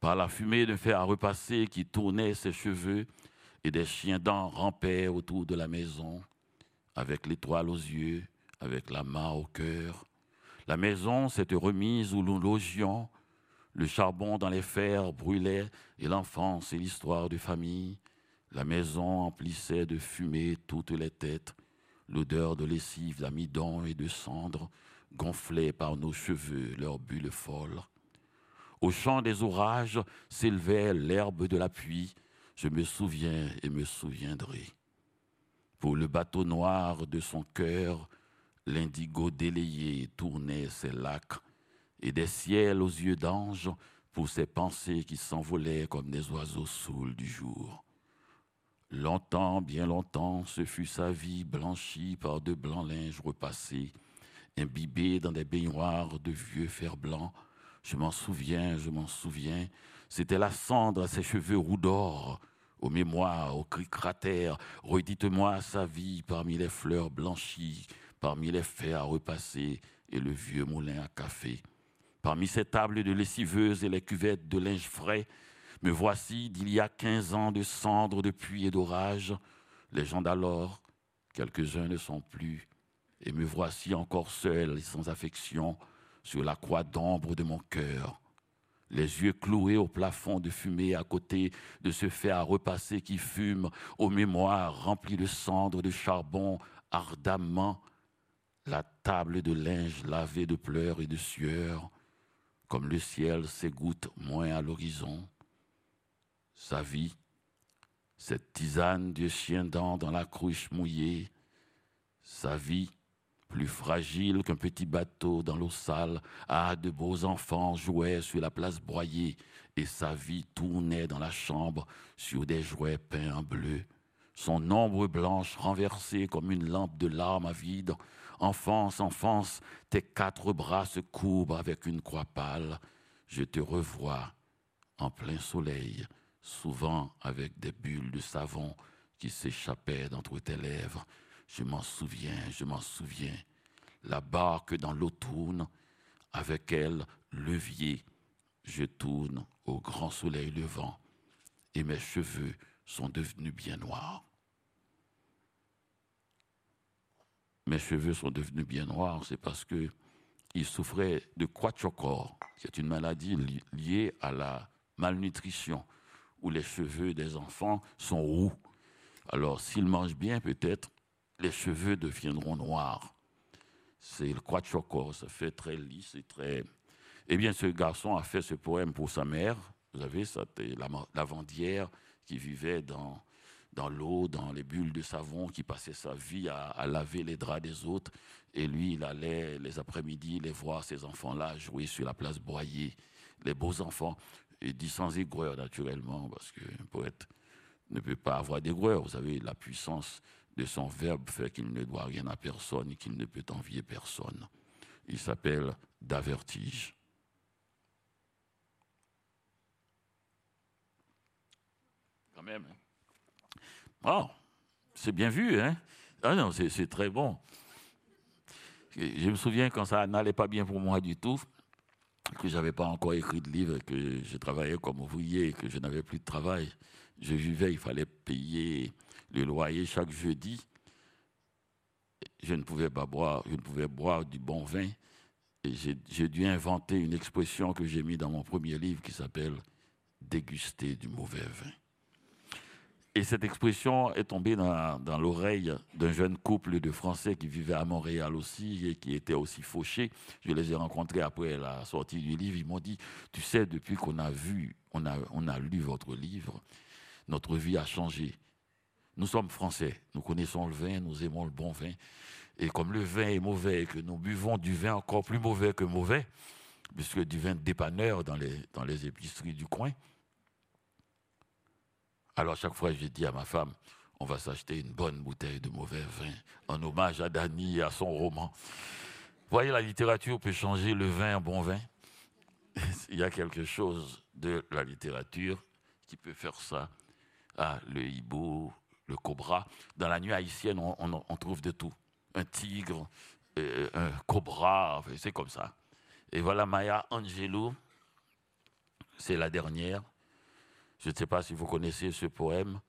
Par la fumée de fer à repasser qui tournait ses cheveux et des chiens dents rampaient autour de la maison, avec l'étoile aux yeux, avec la main au cœur. La maison s'était remise où nous logions, le charbon dans les fers brûlait et l'enfance et l'histoire de famille. La maison emplissait de fumée toutes les têtes. L'odeur de lessive, d'amidon et de cendre gonflait par nos cheveux leurs bulles folles. Au chant des orages s'élevait l'herbe de la pluie. Je me souviens et me souviendrai. Pour le bateau noir de son cœur, l'indigo délayé tournait ses lacs, et des ciels aux yeux d'ange pour ses pensées qui s'envolaient comme des oiseaux saouls du jour. Longtemps, bien longtemps, ce fut sa vie blanchie par de blancs linges repassés, imbibée dans des baignoires de vieux fer blanc. Je m'en souviens, c'était la cendre à ses cheveux roux d'or, aux mémoires, aux cris cratères. Redites-moi sa vie parmi les fleurs blanchies, parmi les fers à repasser et le vieux moulin à café. Parmi ces tables de lessiveuses et les cuvettes de linge frais, me voici d'il y a 15 ans de cendres, de pluie et d'orage. Les gens d'alors, quelques-uns ne sont plus, et me voici encore seul et sans affection sur la croix d'ombre de mon cœur. Les yeux cloués au plafond de fumée à côté de ce fer à repasser qui fume, aux mémoires remplies de cendres, de charbon, ardemment, la table de linge lavée de pleurs et de sueur, comme le ciel s'égoutte moins à l'horizon. Sa vie, cette tisane de chien-dent dans la cruche mouillée, sa vie, plus fragile qu'un petit bateau dans l'eau sale, ah, de beaux enfants jouaient sur la place broyée, et sa vie tournait dans la chambre sur des jouets peints en bleu. Son ombre blanche renversée comme une lampe de larmes à vide. Enfance, enfance, tes 4 bras se courbent avec une croix pâle. Je te revois en plein soleil, souvent avec des bulles de savon qui s'échappaient d'entre tes lèvres. Je m'en souviens. La barque dans l'eau tourne, avec elle, levier. Je tourne au grand soleil levant, et mes cheveux sont devenus bien noirs. Mes cheveux sont devenus bien noirs, c'est parce qu'ils souffraient de kwashiorkor, qui est une maladie liée à la malnutrition, où les cheveux des enfants sont roux. Alors, s'ils mangent bien, peut-être, les cheveux deviendront noirs. C'est le kwashiorkor, ça fait très lisse et très... Eh bien, ce garçon a fait ce poème pour sa mère. Vous savez, c'était la vendière qui vivait dans l'eau, dans les bulles de savon, qui passait sa vie à laver les draps des autres. Et lui, il allait les après-midi les voir, ces enfants-là, jouer sur la place broyée. Les beaux enfants, et dit sans aigreur, naturellement, parce qu'un poète ne peut pas avoir d'aigreur. Vous savez, la puissance de son verbe fait qu'il ne doit rien à personne et qu'il ne peut envier personne. Il s'appelle Davertige. Quand même, hein? Oh, c'est bien vu, hein? Ah non, c'est très bon. Je me souviens quand ça n'allait pas bien pour moi du tout, que je n'avais pas encore écrit de livre, que je travaillais comme ouvrier, que je n'avais plus de travail. Je vivais, il fallait payer le loyer chaque jeudi. Je ne pouvais pas boire, je ne pouvais boire du bon vin. Et j'ai dû inventer une expression que j'ai mise dans mon premier livre qui s'appelle « déguster du mauvais vin ». Et cette expression est tombée dans l'oreille d'un jeune couple de Français qui vivait à Montréal aussi et qui était aussi fauché. Je les ai rencontrés après la sortie du livre. Ils m'ont dit, tu sais, depuis qu'on a vu, on a lu votre livre, notre vie a changé. Nous sommes Français, nous connaissons le vin, nous aimons le bon vin. Et comme le vin est mauvais et que nous buvons du vin encore plus mauvais que mauvais, puisque du vin de dépanneur dans les épiceries du coin, alors chaque fois, j'ai dit à ma femme, on va s'acheter une bonne bouteille de mauvais vin, en hommage à Dany et à son roman. Vous voyez, la littérature peut changer le vin en bon vin. Il y a quelque chose de la littérature qui peut faire ça. Ah, le hibou, le cobra. Dans la nuit haïtienne, on trouve de tout. Un tigre, un cobra, enfin, c'est comme ça. Et voilà Maya Angelou, c'est la dernière. Je ne sais pas si vous connaissez ce poème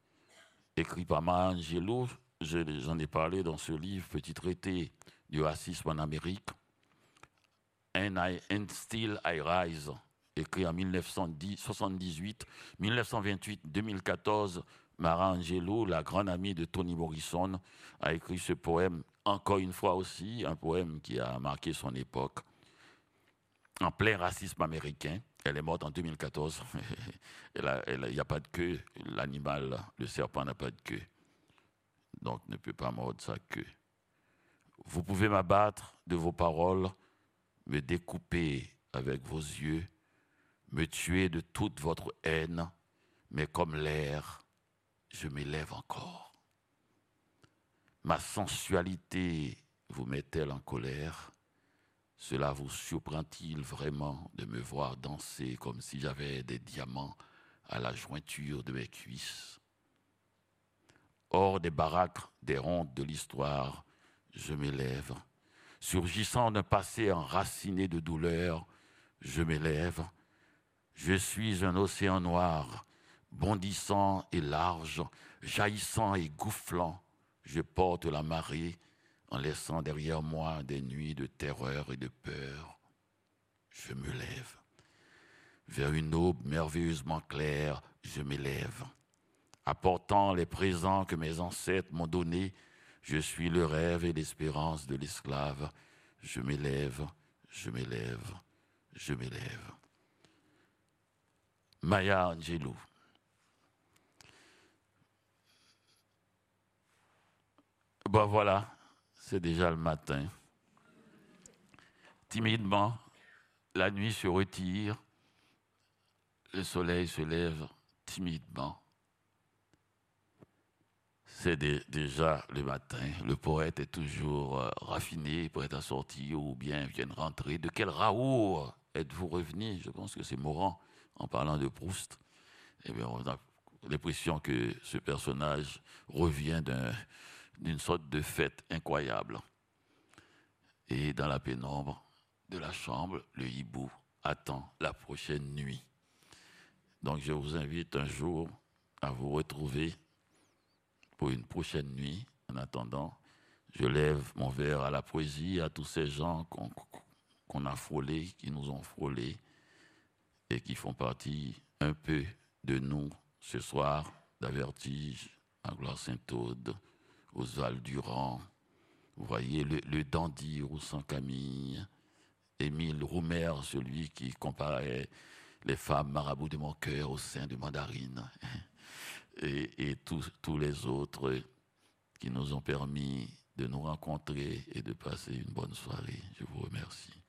écrit par Maya Angelou. J'en ai parlé dans ce livre, Petit traité du racisme en Amérique. And Still I Rise, écrit en 1978, 1928, 2014. Maya Angelou, la grande amie de Toni Morrison, a écrit ce poème, encore une fois aussi, un poème qui a marqué son époque, en plein racisme américain. Elle est morte en 2014. Il n'y a pas de queue. L'animal, le serpent, n'a pas de queue. Donc ne peut pas mordre sa queue. Vous pouvez m'abattre de vos paroles, me découper avec vos yeux, me tuer de toute votre haine, mais comme l'air, je m'élève encore. Ma sensualité vous met-elle en colère? Cela vous surprend-il vraiment de me voir danser comme si j'avais des diamants à la jointure de mes cuisses? Hors des baraques, des rondes de l'histoire, je m'élève. Surgissant d'un passé enraciné de douleur, je m'élève. Je suis un océan noir, bondissant et large, jaillissant et goufflant, je porte la marée en laissant derrière moi des nuits de terreur et de peur. Je me lève. Vers une aube merveilleusement claire, je m'élève. Apportant les présents que mes ancêtres m'ont donnés, je suis le rêve et l'espérance de l'esclave. Je m'élève, je m'élève, je m'élève. Maya Angelou. Ben voilà, c'est déjà le matin. Timidement, la nuit se retire, le soleil se lève timidement. C'est déjà le matin, le poète est toujours raffiné, prêt à sortir ou bien vient de rentrer. De quel Raoult êtes-vous revenu? Je pense que c'est Morand, en parlant de Proust. Eh bien, on a l'impression que ce personnage revient d'une sorte de fête incroyable. Et dans la pénombre de la chambre, le hibou attend la prochaine nuit. Donc je vous invite un jour à vous retrouver pour une prochaine nuit. En attendant, je lève mon verre à la poésie, à tous ces gens qu'on a frôlés, qui nous ont frôlés et qui font partie un peu de nous ce soir. Davertige, Magloire Saint-Aude, Oswald Durand, vous voyez, le dandy Roussan Camille, Émile Roumer, celui qui comparait les femmes marabouts de mon cœur au sein de Mandarine, et tous les autres qui nous ont permis de nous rencontrer et de passer une bonne soirée. Je vous remercie.